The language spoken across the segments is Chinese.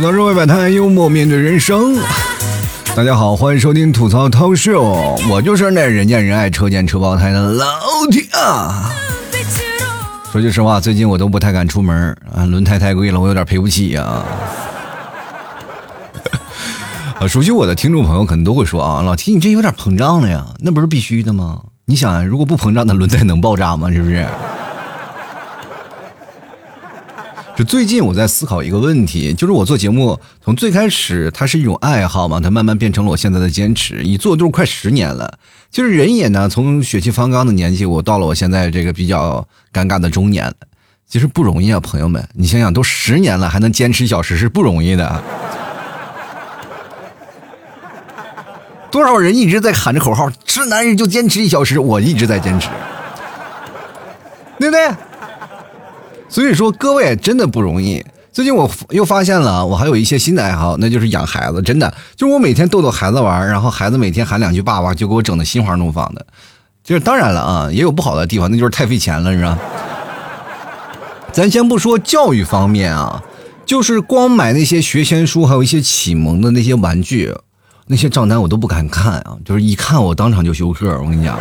吐槽社会百态，幽默面对人生。大家好，欢迎收听吐槽涛秀，我就是那人见人爱车见车爆胎的老铁啊。说句实话，最近我都不太敢出门啊，轮胎太贵了，我有点赔不起啊。熟悉我的听众朋友可能都会说啊，老提你这有点膨胀了呀，那不是必须的吗？你想，如果不膨胀的轮胎能爆炸吗？是不是？就最近我在思考一个问题，就是我做节目从最开始它是一种爱好嘛，它慢慢变成了我现在的坚持，一做都快10年了。就是人也呢，从血气方刚的年纪，我到了我现在这个比较尴尬的中年了，其实不容易啊，朋友们，你想想，都10年了还能坚持1小时是不容易的。多少人一直在喊着口号，是男人就坚持1小时，我一直在坚持，对不对？所以说各位真的不容易。最近我又发现了我还有一些新的爱好，那就是养孩子。真的就是我每天逗逗孩子玩，然后孩子每天喊2句爸爸，就给我整的心花怒放的。就是当然了啊，也有不好的地方，那就是太费钱了，是吧？咱先不说教育方面啊，就是光买那些学前书还有一些启蒙的那些玩具，那些账单我都不敢看啊，就是一看我当场就休克。我跟你讲，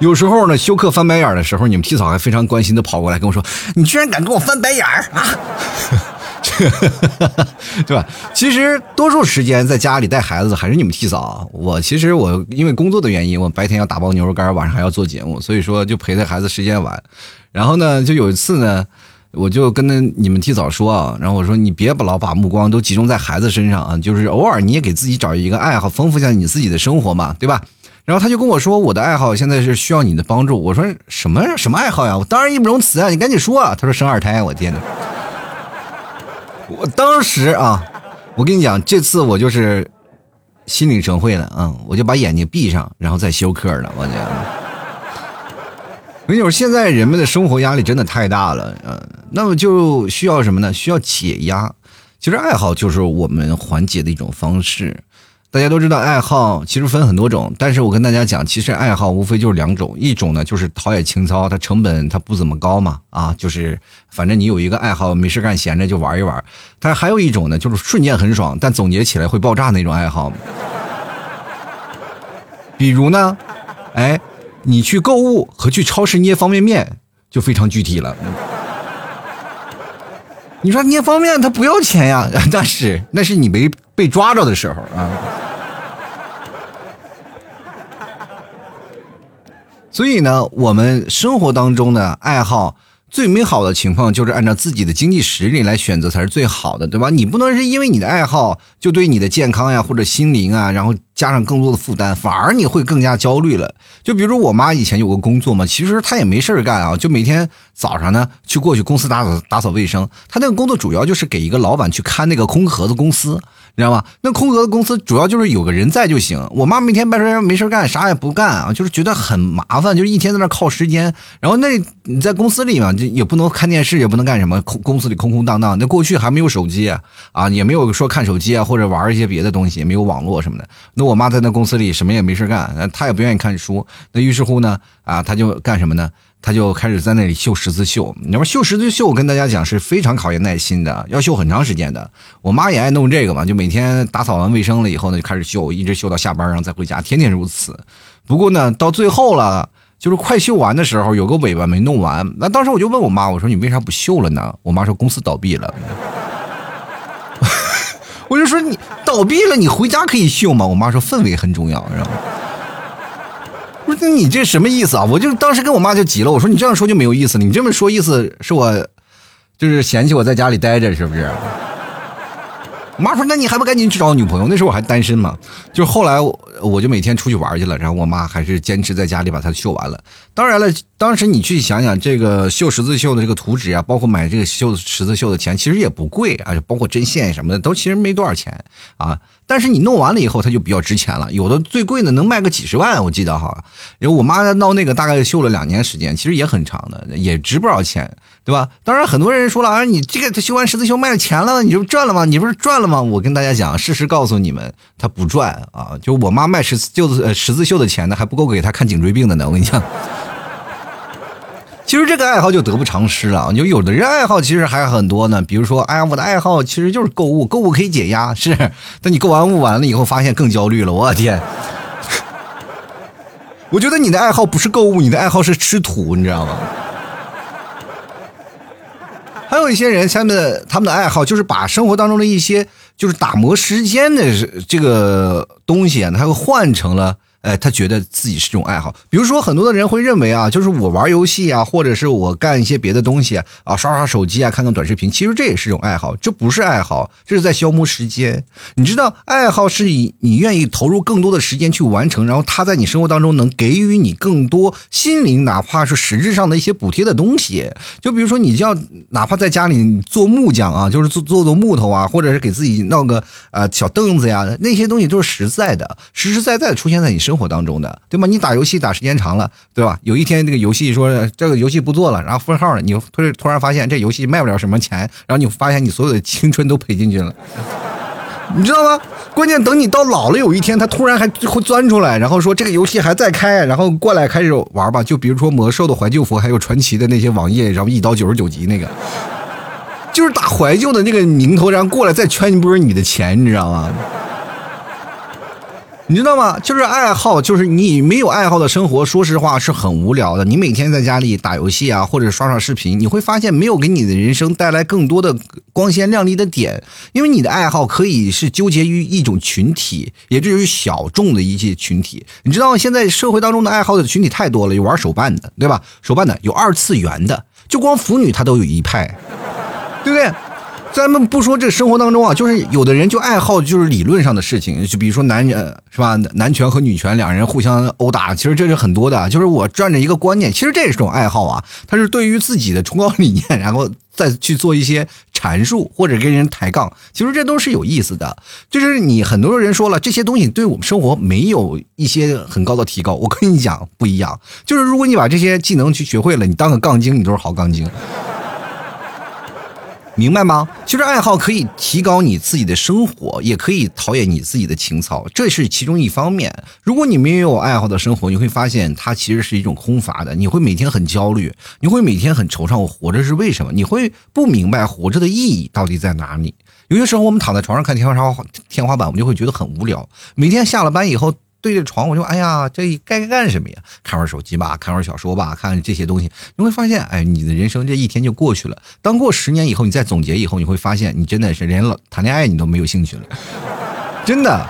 有时候呢，休克翻白眼的时候，你们提早还非常关心的跑过来跟我说：“你居然敢跟我翻白眼啊！”对吧？其实多数时间在家里带孩子还是你们提早。我因为工作的原因，我白天要打包牛肉干，晚上还要做节目，所以说就陪着孩子时间晚。然后呢，就有一次呢，我就跟你们提早说啊，然后我说你别老把目光都集中在孩子身上啊，就是偶尔你也给自己找一个爱好，丰富一下你自己的生活嘛，对吧？然后他就跟我说，我的爱好现在是需要你的帮助。我说什么爱好呀？我当然义不容辞啊，你赶紧说啊。他说生2胎，我天哪！我当时啊，我跟你讲，这次我就是心领神会了啊，我就把眼睛闭上，然后再休克了。我跟你说，现在人们的生活压力真的太大了，那么就需要什么呢？需要解压。其实爱好就是我们缓解的一种方式。大家都知道爱好其实分很多种，但是我跟大家讲，其实爱好无非就是2种，一种呢就是陶冶情操，它成本它不怎么高嘛，啊，就是反正你有一个爱好，没事干闲着就玩一玩。但还有一种呢，就是瞬间很爽，但总结起来会爆炸那种爱好。比如呢，哎，你去购物和去超市捏方便面就非常具体了。你说捏方便面它不要钱呀，那是你没被抓着的时候啊。所以呢，我们生活当中的爱好最美好的情况就是按照自己的经济实力来选择才是最好的，对吧？你不能是因为你的爱好就对你的健康呀或者心灵啊，然后加上更多的负担，反而你会更加焦虑了。就比如说我妈以前有个工作嘛，其实她也没事干啊，就每天早上呢去公司打扫卫生。她那个工作主要就是给一个老板去看那个空壳子公司，你知道吗？那空壳子公司主要就是有个人在就行。我妈每天白天没事干，啥也不干啊，就是觉得很麻烦，就是一天在那靠时间。然后那你在公司里嘛，也不能看电视，也不能干什么，公司里空空荡荡。那过去还没有手机啊，也没有说看手机啊或者玩一些别的东西，也没有网络什么的。那我妈在那公司里什么也没事干，她也不愿意看书。那于是乎呢，啊，她就干什么呢？她就开始在那里绣十字绣。你知道绣十字绣，我跟大家讲是非常考验耐心的，要绣很长时间的。我妈也爱弄这个嘛，就每天打扫完卫生了以后呢，就开始绣，一直绣到下班，然后再回家，天天如此。不过呢，到最后了，就是快绣完的时候，有个尾巴没弄完。那当时我就问我妈，我说你为啥不绣了呢？我妈说公司倒闭了。我就说你倒闭了，你回家可以秀吗？我妈说氛围很重要，知道吗？我说你这什么意思啊？我就当时跟我妈就急了，我说你这样说就没有意思了，你这么说意思是我就是嫌弃我在家里待着，是不是？我妈说那你还不赶紧去找女朋友？那时候我还单身嘛，就是后来我就每天出去玩去了，然后我妈还是坚持在家里把它绣完了。当然了，当时你去想想，这个绣十字绣的这个图纸啊，包括买这个绣十字绣的钱其实也不贵啊，包括针线什么的都其实没多少钱啊。但是你弄完了以后它就比较值钱了，有的最贵的能卖个几10万，我记得哈。因为我妈闹那个大概绣了2年时间，其实也很长的，也值不少钱，对吧？当然很多人说了啊，你这个绣完十字绣卖了钱了，你就赚了吗？你不是赚了吗？我跟大家讲，事实告诉你们，他不赚啊。就我妈卖十字绣的钱呢，还不够给他看颈椎病的呢。我跟你讲，其实这个爱好就得不偿失了。就有的人爱好其实还很多呢，比如说，哎呀，我的爱好其实就是购物，购物可以解压，是。但你购完物完了以后，发现更焦虑了，我天！我觉得你的爱好不是购物，你的爱好是吃土，你知道吗？还有一些人，他们的爱好就是把生活当中的一些就是打磨时间的这个东西啊，他会换成了，他觉得自己是这种爱好。比如说很多的人会认为啊，就是我玩游戏啊，或者是我干一些别的东西啊，刷刷手机啊，看看短视频，其实这也是一种爱好，这不是爱好，这是在消磨时间。你知道，爱好是以你愿意投入更多的时间去完成，然后它在你生活当中能给予你更多心灵哪怕是实质上的一些补贴的东西。就比如说你要哪怕在家里做木匠啊，就是做木头啊，或者是给自己闹个小凳子呀，那些东西都是实在的，实在在的出现在你生活当中的，对吧？你打游戏打时间长了，对吧？有一天这个游戏说这个游戏不做了，然后封号了，你突然发现这游戏卖不了什么钱，然后你发现你所有的青春都赔进去了，你知道吗？关键等你到老了，有一天他突然还会钻出来，然后说这个游戏还在开，然后过来开始玩吧。就比如说魔兽的怀旧服，还有传奇的那些网页，然后1刀99级那个，就是打怀旧的那个名头，然后过来再圈一波你的钱，你知道吗？你知道吗？就是爱好，就是你没有爱好的生活，说实话是很无聊的。你每天在家里打游戏啊，或者刷视频，你会发现没有给你的人生带来更多的光鲜亮丽的点，因为你的爱好可以是纠结于一种群体，也就是小众的一些群体。你知道现在社会当中的爱好的群体太多了，有玩手办的，对吧？手办的有二次元的，就光腐女她都有一派，对不对？咱们不说这生活当中啊，就是有的人就爱好就是理论上的事情，就比如说男人是吧，男权和女权两人互相殴打，其实这是很多的，就是我转着一个观念，其实这也是种爱好啊，它是对于自己的崇高理念，然后再去做一些阐述或者跟人抬杠，其实这都是有意思的。就是你很多人说了这些东西对我们生活没有一些很高的提高，我跟你讲不一样，就是如果你把这些技能去学会了，你当个杠精你都是好杠精。明白吗？其实爱好可以提高你自己的生活，也可以陶冶你自己的情操，这是其中一方面。如果你没有爱好的生活，你会发现它其实是一种空乏的，你会每天很焦虑，你会每天很惆怅，我活着是为什么？你会不明白活着的意义到底在哪里。有些时候我们躺在床上看天花板，我们就会觉得很无聊。每天下了班以后对着床，我就哎呀，这该干什么呀？看会儿手机吧，看会儿小说吧，看这些东西，你会发现，哎，你的人生这一天就过去了。当过10年以后，你再总结以后，你会发现，你真的是连谈恋爱你都没有兴趣了，真的。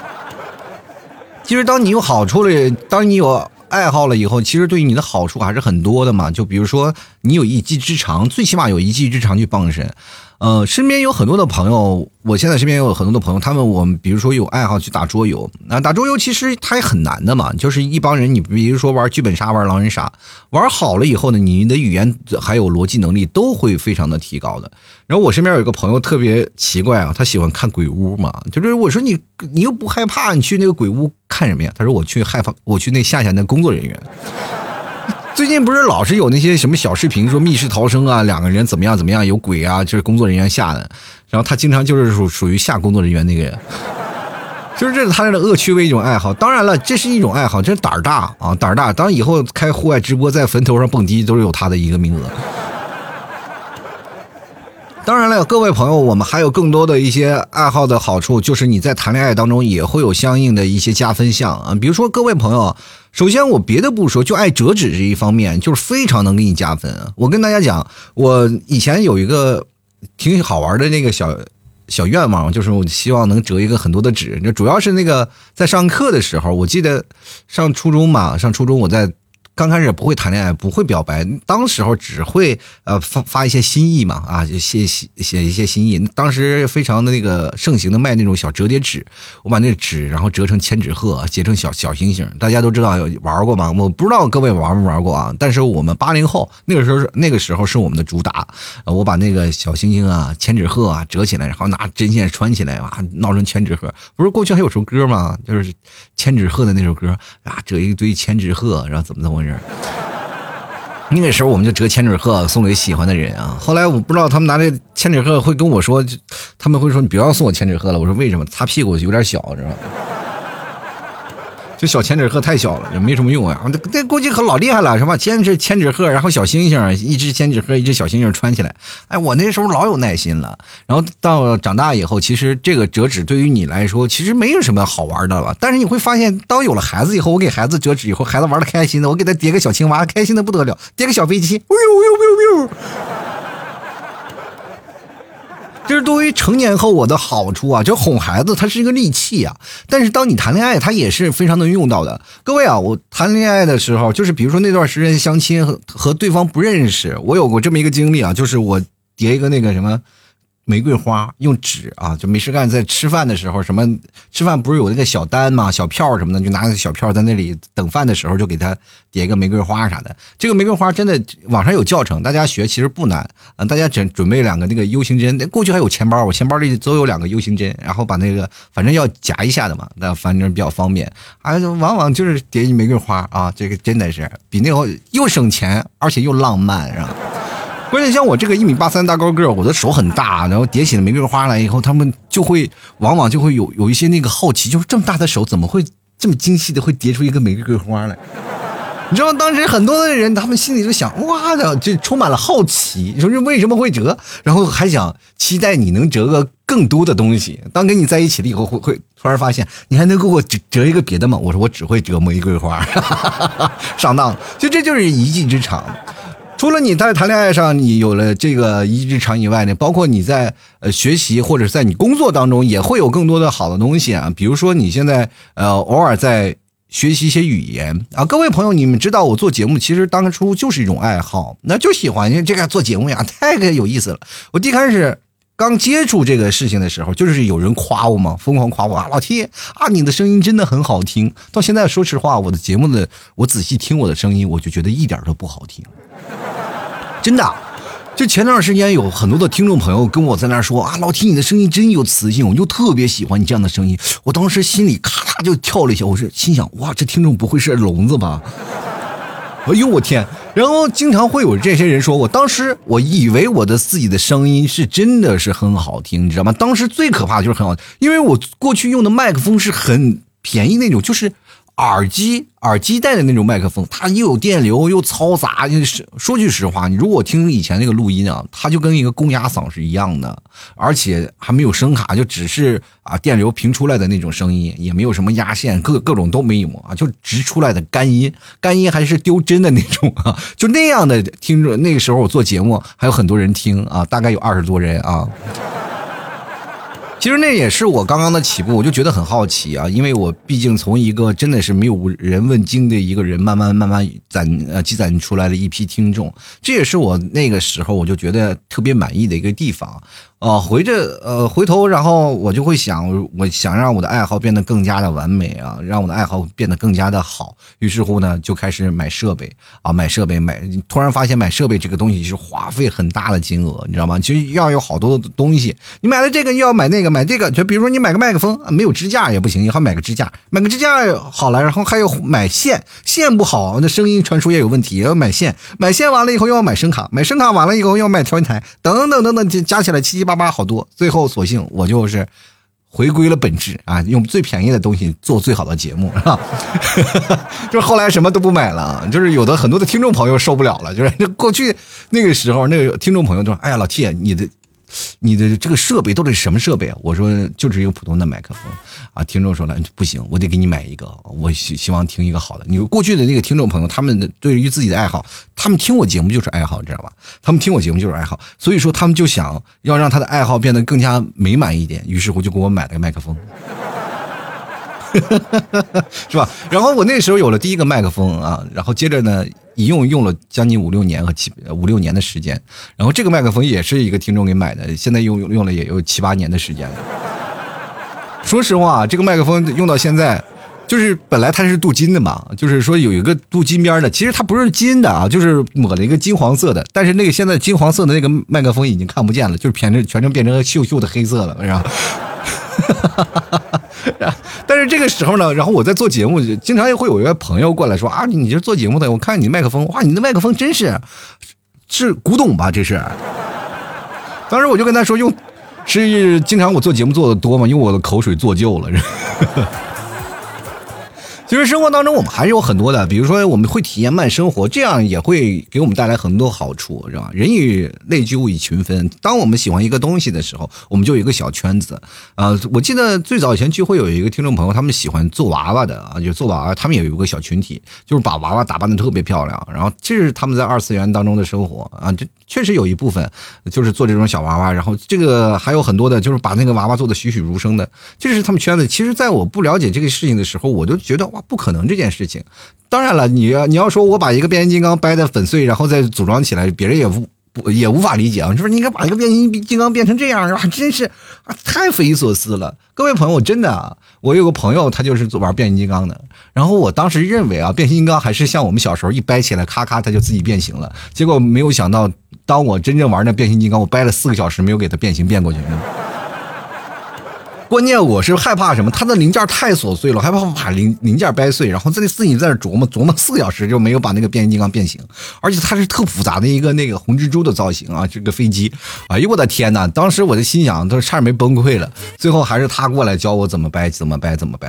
其实当你有好处了，当你有爱好了以后，其实对于你的好处还是很多的嘛。就比如说，你有一技之长，最起码有一技之长去傍身。身边有很多的朋友，我现在身边有很多的朋友，我们比如说有爱好去打桌游，打桌游其实它也很难的嘛，就是一帮人，你比如说玩剧本杀，玩狼人杀，玩好了以后呢，你的语言还有逻辑能力都会非常的提高的。然后我身边有一个朋友特别奇怪啊，他喜欢看鬼屋嘛，就是我说你又不害怕，你去那个鬼屋看什么呀？他说我去那吓那工作人员。最近不是老是有那些什么小视频说密室逃生啊，两个人怎么样有鬼啊，就是工作人员吓的，然后他经常就是属于吓工作人员那个人，就是这是他的恶趣味一种爱好。当然了，这是一种爱好，这是胆大啊，胆大。当然以后开户外直播在坟头上蹦迪都是有他的一个名额。当然了，各位朋友，我们还有更多的一些爱好的好处，就是你在谈恋爱当中也会有相应的一些加分项啊。比如说各位朋友，首先我别的不说，就爱折纸这一方面，就是非常能给你加分啊。我跟大家讲，我以前有一个挺好玩的那个小愿望，就是我希望能折一个很多的纸。主要是那个在上课的时候，我记得上初中嘛，我在刚开始不会谈恋爱，不会表白，当时候只会发一些心意嘛，啊，写一些心意。当时非常的那个盛行的卖那种小折叠纸，我把那纸然后折成千纸鹤，结成小星星。大家都知道玩过嘛，我不知道各位玩不玩过啊，但是我们80后那个时候是我们的主打。我把那个小星星啊、千纸鹤啊折起来，然后拿针线穿起来啊，闹成千纸鹤。不是过去还有首歌嘛，就是千纸鹤的那首歌啊，折一堆千纸鹤，然后怎么那个时候我们就折千纸鹤送给喜欢的人啊。后来我不知道他们拿这千纸鹤会跟我说，他们会说你不要送我千纸鹤了。我说为什么？擦屁股有点小，知道吗？就小千纸鹤太小了，也没什么用啊。那估计可老厉害了，是吧？千纸鹤，然后小星星，一只千纸鹤，一只小星星穿起来。哎，我那时候老有耐心了。然后到长大以后，其实这个折纸对于你来说，其实没有什么好玩的了。但是你会发现，当有了孩子以后，我给孩子折纸以后，孩子玩的开心的，我给他叠个小青蛙，开心的不得了；叠个小飞机，这是对于成年后我的好处啊，就哄孩子它是一个利器啊，但是当你谈恋爱它也是非常能用到的。各位啊，我谈恋爱的时候，就是比如说那段时间相亲和对方不认识，我有过这么一个经历啊，就是我叠一个那个什么玫瑰花，用纸啊，就没事干，在吃饭的时候，什么吃饭不是有那个小单嘛，小票什么的，就拿那个小票在那里等饭的时候，就给他叠个玫瑰花啥的。这个玫瑰花真的网上有教程，大家学其实不难啊。大家准备两个那个 U 型针，过去还有钱包，我钱包里都有两个 U 型针，然后把那个反正要夹一下的嘛，那反正比较方便啊。往往就是叠一玫瑰花啊，这个真的是比那个又省钱，而且又浪漫，是吧？关键像我这个1.83米大高个，我的手很大，然后叠起了玫瑰花来以后，他们就会往往有一些那个好奇，就是这么大的手怎么会这么精细的会叠出一个玫瑰花来？你知道当时很多的人他们心里就想，哇的，就充满了好奇，说是为什么会折，然后还想期待你能折个更多的东西。当跟你在一起了以后，会突然发现你还能给我折一个别的吗？我说我只会折玫瑰花，上当了，就这就是一技之长。除了你在谈恋爱上你有了这个一技之长以外呢，包括你在学习或者在你工作当中也会有更多的好的东西啊。比如说你现在偶尔在学习一些语言啊，各位朋友，你们知道我做节目其实当初就是一种爱好，那就喜欢这个做节目呀，太有意思了。我一开始刚接触这个事情的时候，就是有人夸我嘛，疯狂夸我啊，老T啊，你的声音真的很好听。到现在说实话，我的节目的我仔细听我的声音，我就觉得一点都不好听。真的，就前段时间有很多的听众朋友跟我在那说啊，老T你的声音真有磁性，我就特别喜欢你这样的声音。我当时心里咔咔就跳了一下，我是心想，哇，这听众不会是聋子吧？哎呦我天！然后经常会有这些人说，我当时我以为我的自己的声音是真的是很好听，你知道吗？当时最可怕的就是很好听，因为我过去用的麦克风是很便宜那种，就是耳机带的那种麦克风，它又有电流又嘈杂。说句实话，你如果听以前那个录音啊，它就跟一个公鸭嗓是一样的，而且还没有声卡，就只是啊电流平出来的那种声音，也没有什么压线，各种都没有啊，就直出来的干音还是丢针的那种啊，就那样的听着。那个时候我做节目还有很多人听啊，大概有20多人啊。其实那也是我刚刚的起步，我就觉得很好奇啊，因为我毕竟从一个真的是没有人问津的一个人，慢慢积攒出来了一批听众，这也是我那个时候我就觉得特别满意的一个地方。回头然后我就会想，我想让我的爱好变得更加的完美啊，让我的爱好变得更加的好。于是乎呢，就开始买设备，突然发现买设备这个东西是花费很大的金额，你知道吗？其实要有好多的东西，你买了这个要买那个，买这个，就比如说你买个麦克风没有支架也不行，你还买个支架好了，然后还有买线不好，那声音传输也有问题，要买线完了以后又要买声卡，买声卡完了以后又要买调音台，等等，加起来788好多。最后索性我就是回归了本质啊，用最便宜的东西做最好的节目，是吧？就是后来什么都不买了，就是有的很多的听众朋友受不了了，就是过去那个时候那个听众朋友就说，哎呀，老 T 你的这个设备都得什么设备啊？我说就是一个普通的麦克风啊。听众说了，不行，我得给你买一个，我希望听一个好的。你过去的那个听众朋友，他们对于自己的爱好，他们听我节目就是爱好，知道吧？他们听我节目就是爱好，所以说他们就想要让他的爱好变得更加美满一点，于是乎就给我买了个麦克风。是吧？然后我那时候有了第一个麦克风啊，然后接着呢一用了将近5-6年和5-6年的时间，然后这个麦克风也是一个听众给买的，现在用了也有7-8年的时间了。说实话，这个麦克风用到现在，就是本来它是镀金的嘛，就是说有一个镀金边的，其实它不是金的啊，就是抹了一个金黄色的，但是那个现在金黄色的那个麦克风已经看不见了，就是全程变成锈的黑色了，是吧？但是这个时候呢，然后我在做节目，经常也会有一个朋友过来说啊，你这做节目的，我看你的麦克风，哇，你的麦克风真是古董吧？这是。当时我就跟他说，经常我做节目做的多嘛，用我的口水做旧了。其实生活当中我们还是有很多的，比如说我们会体验慢生活，这样也会给我们带来很多好处，是吧？人以类聚，物以群分。当我们喜欢一个东西的时候，我们就有一个小圈子。我记得最早以前聚会有一个听众朋友，他们喜欢做娃娃的啊，就做娃娃，他们也有一个小群体，就是把娃娃打扮得特别漂亮。然后这是他们在二次元当中的生活啊，这确实有一部分就是做这种小娃娃。然后这个还有很多的，就是把那个娃娃做得栩栩如生的，这是他们圈子。其实在我不了解这个事情的时候，我就觉得哇，不可能这件事情。当然了，你要说我把一个变形金刚掰得粉碎，然后再组装起来，别人也无法理解啊！就是你应该把一个变形金刚变成这样，是吧？真是太匪夷所思了。各位朋友，真的啊，我有个朋友，他就是玩变形金刚的。然后我当时认为啊，变形金刚还是像我们小时候一掰起来，咔咔，它就自己变形了。结果没有想到，当我真正玩那变形金刚，我掰了4个小时没有给它变形变过去。关键我是害怕什么？它的零件太琐碎了，害怕把零件掰碎，然后自己在这琢磨4个小时就没有把那个变形金刚变形，而且它是特复杂的一个那个红蜘蛛的造型啊，这个飞机，哎呦我的天哪！当时我的心想都差点没崩溃了，最后还是他过来教我怎么掰。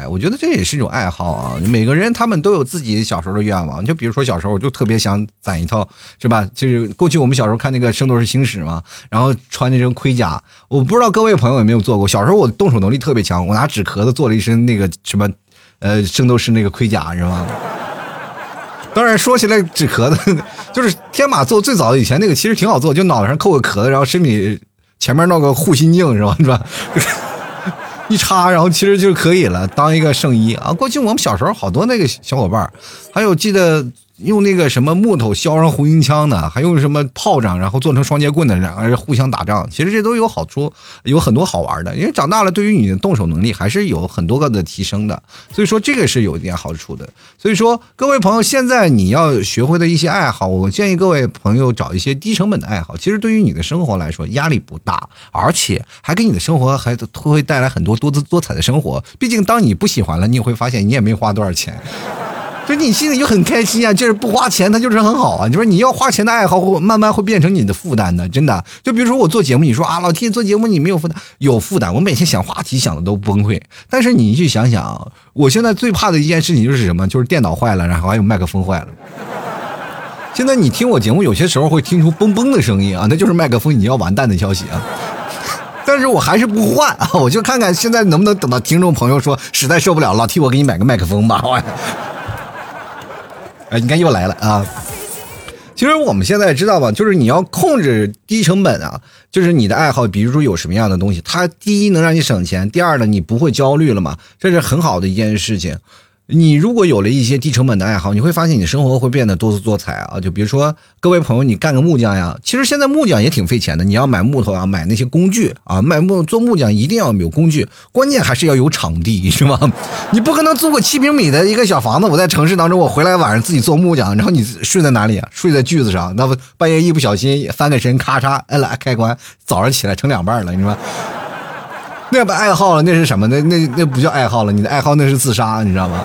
我觉得这也是一种爱好啊，每个人他们都有自己小时候的愿望，就比如说小时候我就特别想攒一套，是吧？就是过去我们小时候看那个《圣斗士星矢》嘛，然后穿那种盔甲，我不知道各位朋友有没有做过，小时候我动手能力特别强，我拿纸壳子做了一身那个什么，圣斗士那个盔甲，是吧？当然说起来纸壳子，就是天马座最早以前那个其实挺好做，就脑袋上扣个壳子，然后身体前面弄个护心镜，是吧？一插，然后其实就可以了，当一个圣衣啊。过去我们小时候好多那个小伙伴，还有记得用那个什么木头削上红缨枪的，还用什么炮仗，然后做成双截棍的，两个人互相打仗。其实这都有好处，有很多好玩的。因为长大了，对于你的动手能力还是有很多个的提升的。所以说这个是有一点好处的。所以说各位朋友，现在你要学会的一些爱好，我建议各位朋友找一些低成本的爱好。其实对于你的生活来说，压力不大，而且还给你的生活还会带来很多多姿多彩的生活。毕竟当你不喜欢了，你也会发现你也没花多少钱，所以你心里就很开心啊，就是不花钱它就是很好啊。你说你要花钱的爱好会慢慢会变成你的负担的，真的。就比如说我做节目，你说啊，老 T 做节目你没有负担，有负担。我每天想话题想的都崩溃。但是你去想想，我现在最怕的一件事情就是什么？就是电脑坏了，然后还有麦克风坏了。现在你听我节目，有些时候会听出嘣嘣的声音啊，那就是麦克风你要完蛋的消息啊。但是我还是不换啊，我就看看现在能不能等到听众朋友说实在受不了，老 T 我给你买个麦克风吧。哎，你看又来了啊！其实我们现在知道吧，就是你要控制低成本啊，就是你的爱好，比如说有什么样的东西，它第一能让你省钱，第二呢你不会焦虑了嘛，这是很好的一件事情。你如果有了一些低成本的爱好，你会发现你生活会变得多姿多彩啊！就比如说各位朋友，你干个木匠呀，其实现在木匠也挺费钱的，你要买木头啊，买那些工具啊，做木匠一定要有工具，关键还是要有场地，是吧？你不可能租个7平米的一个小房子，我在城市当中，我回来晚上自己做木匠，然后你睡在哪里啊？睡在锯子上，那半夜一不小心翻个身，咔嚓摁了开关，早上起来成2半了，你说？那不爱好了，那是什么？那不叫爱好了，你的爱好那是自杀，你知道吗？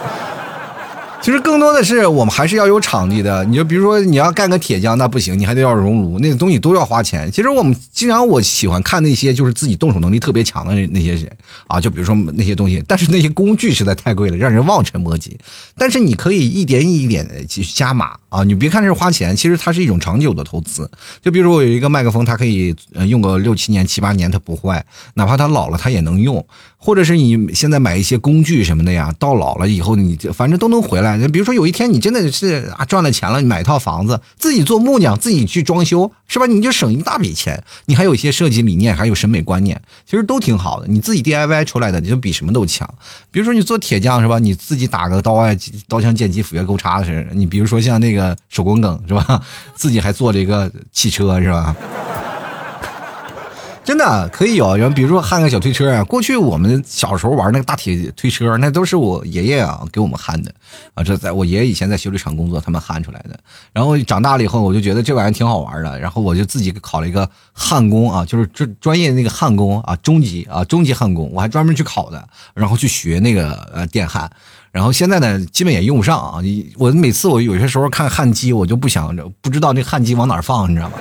其实更多的是我们还是要有场地的。你就比如说你要干个铁匠，那不行，你还得要熔炉，那东西都要花钱。其实我们经常我喜欢看那些就是自己动手能力特别强的那些人啊，就比如说那些东西，但是那些工具实在太贵了，让人望尘莫及。但是你可以一点一点的去加码啊，你别看是花钱，其实它是一种长久的投资。就比如说我有一个麦克风，它可以用个6、7年、7、8年它不坏，哪怕它老了它也能用。或者是你现在买一些工具什么的呀，到老了以后你反正都能回来。比如说有一天你真的是啊赚了钱了，你买一套房子，自己做木匠，自己去装修，是吧？你就省一大笔钱，你还有一些设计理念，还有审美观念，其实都挺好的。你自己 DIY 出来的，你就比什么都强。比如说你做铁匠是吧？你自己打个刀啊，刀枪剑戟斧钺钩叉的事。你比如说像那个手工梗是吧？自己还做了一个汽车是吧？真的可以有，比如说焊个小推车啊。过去我们小时候玩那个大铁推车，那都是我爷爷啊给我们焊的啊。这在我爷爷以前在修理厂工作，他们焊出来的。然后长大了以后，我就觉得这玩意挺好玩的，然后我就自己考了一个焊工啊，就是专业那个焊工啊，中级焊工，我还专门去考的，然后去学那个电焊。然后现在呢，基本也用不上啊。我每次我有些时候看焊机，我就不知道那焊机往哪放，你知道吗？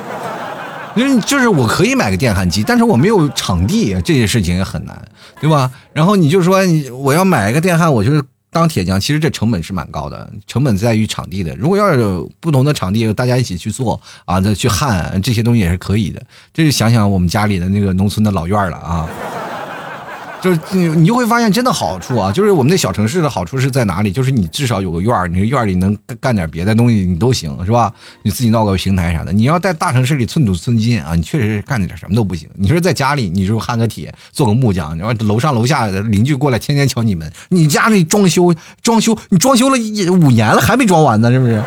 就是我可以买个电焊机，但是我没有场地，这些事情也很难，对吧？然后你就说我要买一个电焊，我就是当铁匠，其实这成本是蛮高的，成本在于场地的。如果要是不同的场地，大家一起去做啊，去焊这些东西也是可以的。这是想想我们家里的那个农村的老院了啊。就是你就会发现真的好处啊，就是我们那小城市的好处是在哪里，就是你至少有个院儿，你院里能干点别的东西你都行，是吧？你自己闹个平台啥的，你要在大城市里寸土寸金啊，你确实干点什么都不行。你说在家里你就焊个铁做个木匠，然后楼上楼下的邻居过来天天瞧你们，你家里装修你装修了5年了还没装完呢，是不是？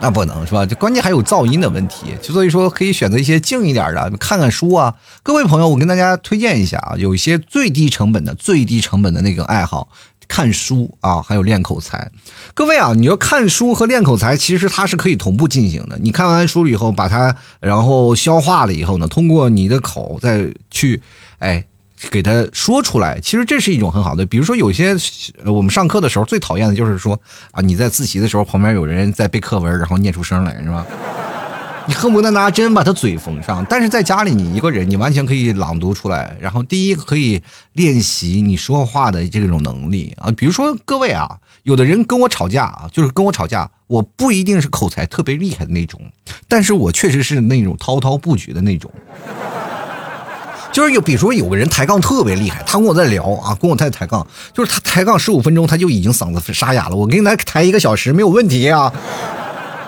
那不能，是吧？这关键还有噪音的问题，所以说可以选择一些静一点的，看看书啊。各位朋友，我跟大家推荐一下啊，有一些最低成本的那个爱好，看书啊，还有练口才。各位啊，你要看书和练口才，其实它是可以同步进行的。你看完书以后，把它然后消化了以后呢，通过你的口再去，给他说出来，其实这是一种很好的。比如说有些我们上课的时候最讨厌的就是说啊，你在自习的时候旁边有人在背课文然后念出声来，是吧？你恨不得拿针把他嘴缝上。但是在家里你一个人，你完全可以朗读出来，然后第一个可以练习你说话的这种能力啊。比如说各位啊，有的人跟我吵架啊，就是跟我吵架，我不一定是口才特别厉害的那种，但是我确实是那种滔滔不绝的那种。就是比如说有个人抬杠特别厉害，他跟我在聊啊，跟我在抬杠，就是他抬杠15分钟他就已经嗓子沙哑了，我给他抬1个小时没有问题啊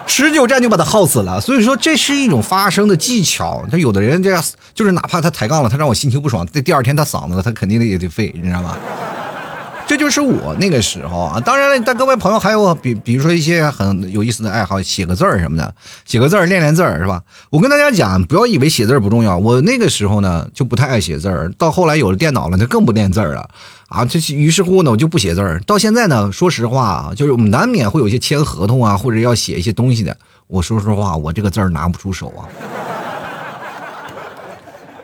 ，19站就把他耗死了。所以说这是一种发声的技巧。他有的人这样，就是哪怕他抬杠了，他让我心情不爽，第二天他嗓子他肯定也得废，你知道吗？这就是我那个时候啊。当然了，但各位朋友还有比如说一些很有意思的爱好，写个字儿什么的，写个字儿练字儿，是吧？我跟大家讲，不要以为写字儿不重要。我那个时候呢就不太爱写字儿，到后来有了电脑了，那更不练字儿了啊。这于是乎呢，我就不写字儿。到现在呢，说实话啊，就是我们难免会有一些签合同啊，或者要写一些东西的。我说实话，我这个字儿拿不出手啊。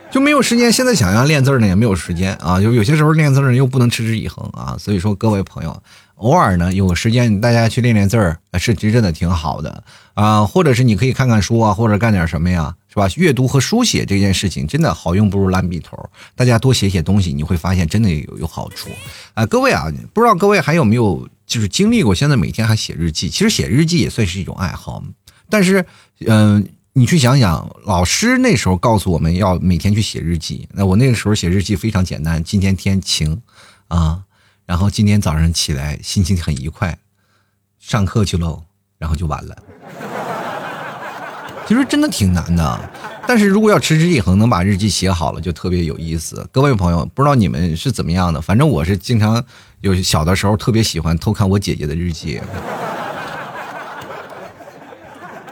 就没有时间，现在想要练字呢也没有时间啊，就有些时候练字呢又不能持之以恒啊，所以说各位朋友，偶尔呢有时间大家去练字儿是真的挺好的啊，或者是你可以看看书啊，或者干点什么呀，是吧？阅读和书写这件事情真的好用不如烂笔头，大家多写写东西，你会发现真的有好处啊。各位啊，不知道各位还有没有就是经历过，现在每天还写日记，其实写日记也算是一种爱好，但是你去想想，老师那时候告诉我们要每天去写日记。那我那个时候写日记非常简单，今天天晴啊，然后今天早上起来心情很愉快，上课去喽，然后就完了。其实真的挺难的，但是如果要持之以恒，能把日记写好了，就特别有意思。各位朋友，不知道你们是怎么样的，反正我是经常有小的时候特别喜欢偷看我姐姐的日记。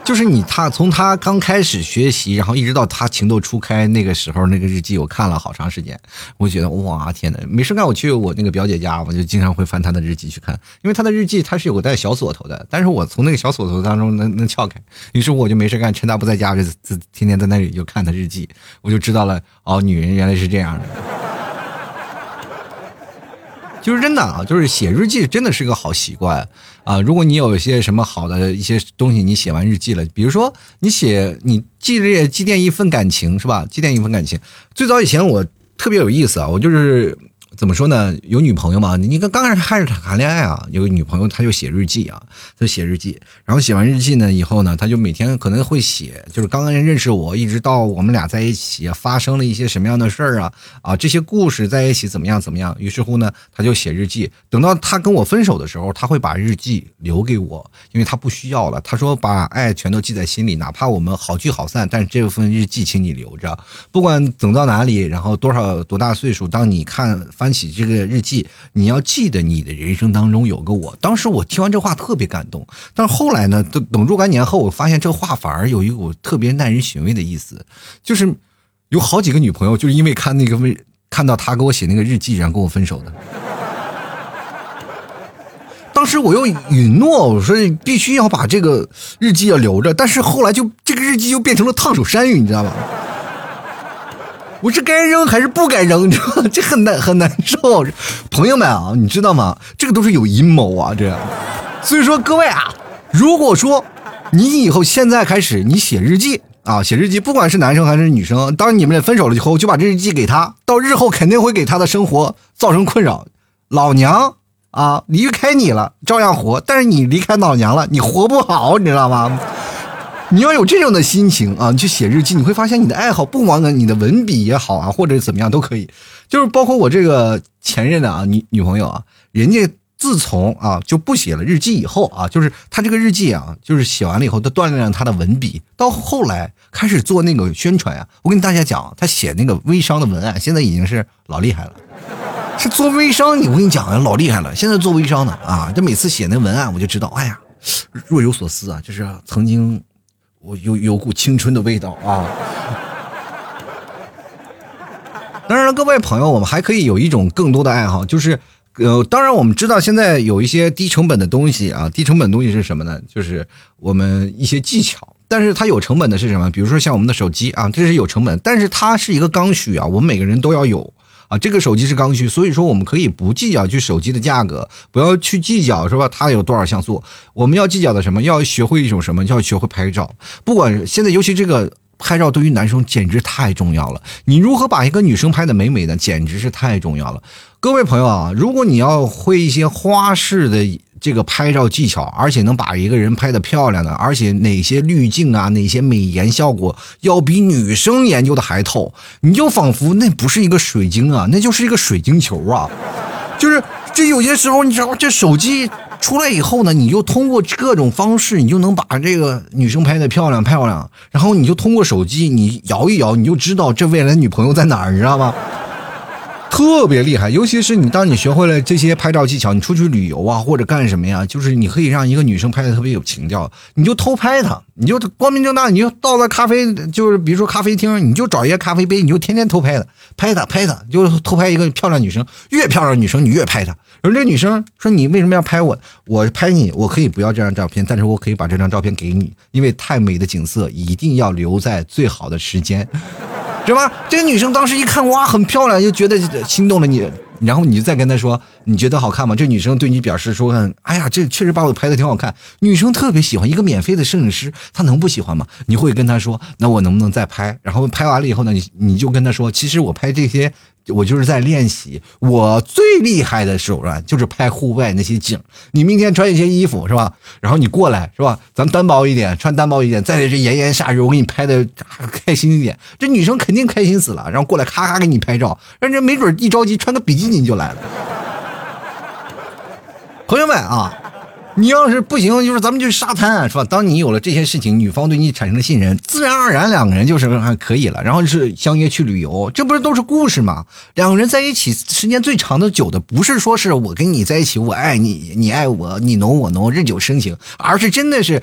就是从他刚开始学习，然后一直到他情窦初开那个时候，那个日记我看了好长时间，我觉得哇天哪，没事干我去我那个表姐家，我就经常会翻他的日记去看，因为他的日记他是有个带小锁头的，但是我从那个小锁头当中能撬开，于是我就没事干，趁他不在家，就天天在那里就看他日记，我就知道了哦，女人原来是这样的。就是真的啊，就是写日记真的是个好习惯啊！如果你有一些什么好的一些东西，你写完日记了，比如说你祭奠一份感情，是吧？祭奠一份感情。最早以前我特别有意思啊，我就是怎么说呢？有女朋友嘛，你刚开始谈恋爱啊，有个女朋友她就写日记啊，她写日记，然后写完日记呢以后呢，她就每天可能会写，就是刚刚认识我，一直到我们俩在一起发生了一些什么样的事儿啊，这些故事在一起怎么样，于是乎呢，她就写日记。等到她跟我分手的时候，她会把日记留给我，因为她不需要了。她说把爱全都记在心里，哪怕我们好聚好散，但是这份日记请你留着，不管等到哪里，然后多大岁数，当你翻起这个日记，你要记得你的人生当中有个我。当时我听完这话特别感动，但是后来呢，等若干年后，我发现这话反而有一股特别耐人寻味的意思，就是有好几个女朋友就是因为看到她给我写那个日记，然后跟我分手的。当时我又允诺，我说必须要把这个日记要留着，但是后来这个日记就变成了烫手山芋，你知道吗？我是该扔还是不该扔？这很难受。朋友们啊，你知道吗？这个都是有阴谋啊，这样。所以说各位啊，如果说你以后现在开始你写日记啊，写日记，不管是男生还是女生，当你们分手了以后，就把这日记给他，到日后肯定会给他的生活造成困扰。老娘啊，离开你了照样活，但是你离开老娘了你活不好，你知道吗？你要有这种的心情啊，你去写日记，你会发现你的爱好不光你的文笔也好啊，或者怎么样都可以。就是包括我这个前任的啊，女朋友啊，人家自从啊就不写了日记以后啊，就是他这个日记啊，就是写完了以后，他锻炼了他的文笔，到后来开始做那个宣传啊。我跟大家讲，他写那个微商的文案，现在已经是老厉害了。是做微商，我跟你讲啊，老厉害了。现在做微商的啊，这每次写那文案，我就知道，哎呀，若有所思啊，就是曾经我有股青春的味道啊。当然了，各位朋友，我们还可以有一种更多的爱好，就是。当然我们知道现在有一些低成本的东西啊，低成本东西是什么呢？就是我们一些技巧。但是它有成本的是什么？比如说像我们的手机啊，这是有成本，但是它是一个刚需啊，我们每个人都要有啊。这个手机是刚需，所以说我们可以不计较去手机的价格，不要去计较是吧？它有多少像素？我们要计较的什么？要学会一种什么？要学会拍照。不管现在，尤其这个。拍照对于男生简直太重要了，你如何把一个女生拍的美美的，简直是太重要了。各位朋友啊，如果你要会一些花式的这个拍照技巧，而且能把一个人拍的漂亮的，而且哪些滤镜啊，哪些美颜效果要比女生研究的还透，你就仿佛那不是一个水晶啊，那就是一个水晶球啊。就是这有些时候，你知道这手机出来以后呢，你就通过各种方式，你就能把这个女生拍得漂亮漂亮，然后你就通过手机你摇一摇，你就知道这未来女朋友在哪儿，你知道吗？特别厉害。尤其是你当你学会了这些拍照技巧，你出去旅游啊或者干什么呀，就是你可以让一个女生拍得特别有情调，你就偷拍她，你就光明正大，你就到了咖啡，就是比如说咖啡厅，你就找一个咖啡杯，你就天天偷拍她，拍她拍她，就偷拍一个漂亮女生，越漂亮女生你越拍她。而这女生说你为什么要拍我？我拍你，我可以不要这张照片，但是我可以把这张照片给你，因为太美的景色一定要留在最好的时间，是吧？这个女生当时一看，哇，很漂亮，就觉得心动了你，然后你就再跟她说你觉得好看吗？这女生对你表示说，哎呀，这确实把我拍的挺好看。女生特别喜欢一个免费的摄影师，她能不喜欢吗？你会跟她说，那我能不能再拍？然后拍完了以后呢，你就跟她说，其实我拍这些。我就是在练习，我最厉害的手段就是拍户外那些景。你明天穿一些衣服是吧？然后你过来是吧？咱们单薄一点，穿单薄一点，在这炎炎夏日，我给你拍的开心一点。这女生肯定开心死了，然后过来咔咔给你拍照，让这没准一着急穿个比基尼就来了。朋友们啊，你要是不行，就是咱们去沙滩是吧？当你有了这些事情，女方对你产生了信任，自然而然两个人就是还可以了。然后是相约去旅游，这不是都是故事吗？两个人在一起时间最长的久的，不是说是我跟你在一起，我爱你，你爱我，你浓我浓，日久生情，而是真的是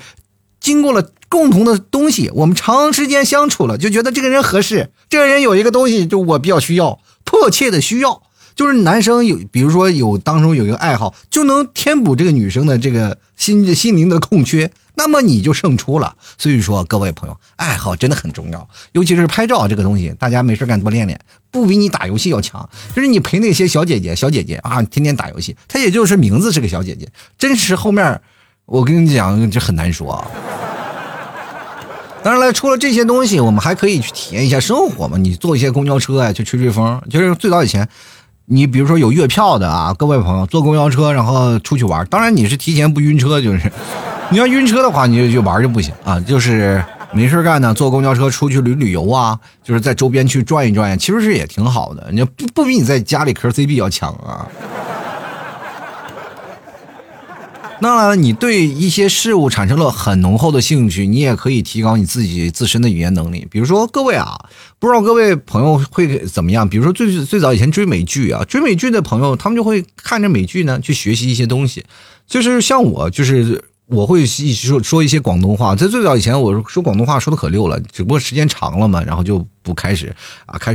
经过了共同的东西，我们长时间相处了，就觉得这个人合适，这个人有一个东西就我比较需要，迫切的需要。就是男生有，比如说有当中有一个爱好，就能填补这个女生的这个心灵的空缺，那么你就胜出了。所以说，各位朋友，爱好真的很重要，尤其是拍照这个东西，大家没事干多练练，不比你打游戏要强。就是你陪那些小姐姐啊，天天打游戏，她也就是名字是个小姐姐，真实后面我跟你讲这很难说啊。当然了，除了这些东西，我们还可以去体验一下生活嘛，你坐一些公交车啊，去吹吹风。就是最早以前。你比如说有月票的啊，各位朋友坐公交车然后出去玩，当然你是提前不晕车，就是你要晕车的话你就玩就不行啊，就是没事干呢，坐公交车出去旅游啊，就是在周边去转一转，其实是也挺好的，你不比你在家里磕 CB 要强啊。那你对一些事物产生了很浓厚的兴趣，你也可以提高你自己自身的语言能力。比如说各位啊，不知道各位朋友会怎么样，比如说最早以前追美剧啊，追美剧的朋友他们就会看着美剧呢去学习一些东西，就是像我就是。我会说一些广东话，在最早以前我说广东话说的可溜了，只不过时间长了嘛，然后就不开始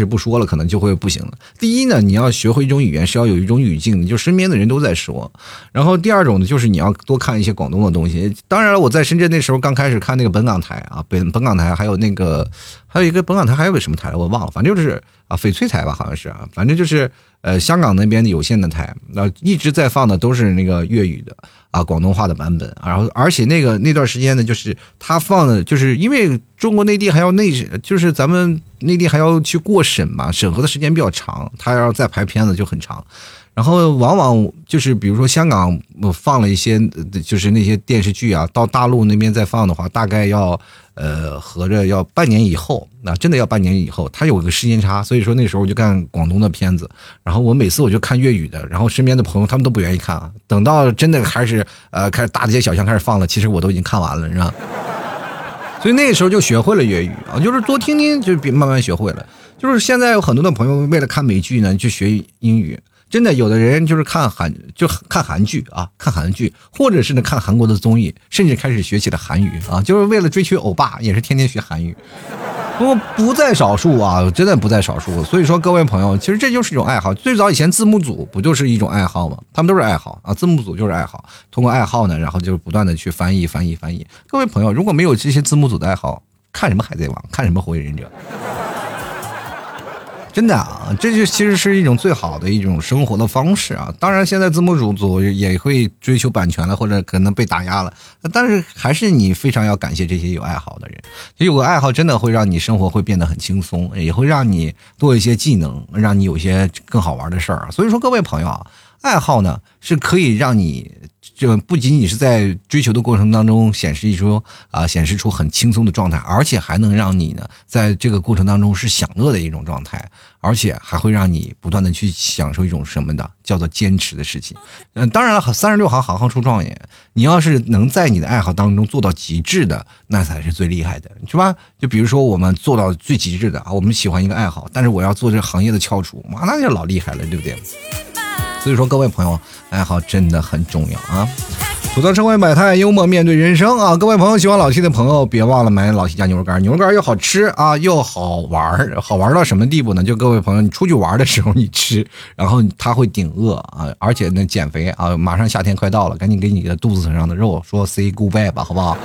不说了，可能就会不行了。第一呢，你要学会一种语言是要有一种语境，就身边的人都在说。然后第二种呢，就是你要多看一些广东的东西。当然了，我在深圳那时候刚开始看那个本港台啊，本港台还有那个还有一个本港台还有个什么台我忘了，反正就是啊翡翠台吧，好像是啊，反正就是香港那边的有线的台，那一直在放的都是那个粤语的。啊，广东话的版本，然后而且那段时间呢，就是他放的，就是因为中国内地还要就是咱们内地还要去过审嘛，审核的时间比较长，他要再排片子就很长。然后往往就是比如说香港放了一些就是那些电视剧啊，到大陆那边再放的话，大概要合着要半年以后，那真的要半年以后，它有个时间差，所以说那时候我就看广东的片子，然后我每次我就看粤语的，然后身边的朋友他们都不愿意看啊，等到真的开始开始大街小巷开始放了，其实我都已经看完了，你知道。所以那时候就学会了粤语啊，就是多听听就慢慢学会了。就是现在有很多的朋友为了看美剧呢，去学英语。真的，有的人就是看韩剧啊，看韩剧，或者是呢看韩国的综艺，甚至开始学起了韩语啊，就是为了追求欧巴，也是天天学韩语。不过不在少数啊，真的不在少数。所以说各位朋友，其实这就是一种爱好。最早以前字幕组不就是一种爱好吗？他们都是爱好啊，字幕组就是爱好。通过爱好呢，然后就不断的去翻译。各位朋友，如果没有这些字幕组的爱好，看什么海贼王，看什么火影忍者？真的啊，这就其实是一种最好的一种生活的方式啊。当然现在字幕组也会追求版权了，或者可能被打压了，但是还是你非常要感谢这些有爱好的人。有个爱好真的会让你生活会变得很轻松，也会让你多一些技能，让你有些更好玩的事儿。所以说各位朋友啊，爱好呢是可以让你就不仅仅是在追求的过程当中显示出很轻松的状态，而且还能让你呢在这个过程当中是享乐的一种状态，而且还会让你不断的去享受一种什么的叫做坚持的事情。当然了，36行行行出状元，你要是能在你的爱好当中做到极致的，那才是最厉害的，是吧？就比如说我们做到最极致的啊，我们喜欢一个爱好，但是我要做这行业的翘楚，那就老厉害了，对不对？所以说各位朋友，爱好真的很重要啊！吐槽社会百态，幽默面对人生啊！各位朋友，喜欢老 T 的朋友，别忘了买老 T 家牛肉干，牛肉干又好吃啊，又好玩，好玩到什么地步呢？就各位朋友，你出去玩的时候你吃，然后他会顶饿啊，而且呢减肥啊，马上夏天快到了，赶紧给你的肚子上的肉说 say goodbye 吧，好不好？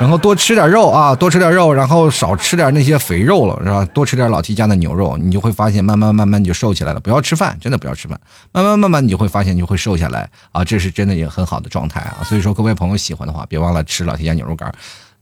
然后多吃点肉啊，多吃点肉，然后少吃点那些肥肉了，是吧？多吃点老 T 家的牛肉，你就会发现慢慢你就瘦起来了。不要吃饭，真的不要吃饭，慢慢你就会发现你就会瘦下来啊，这是真的也很好的状态啊。所以说各位朋友喜欢的话，别忘了吃老 T 家牛肉干，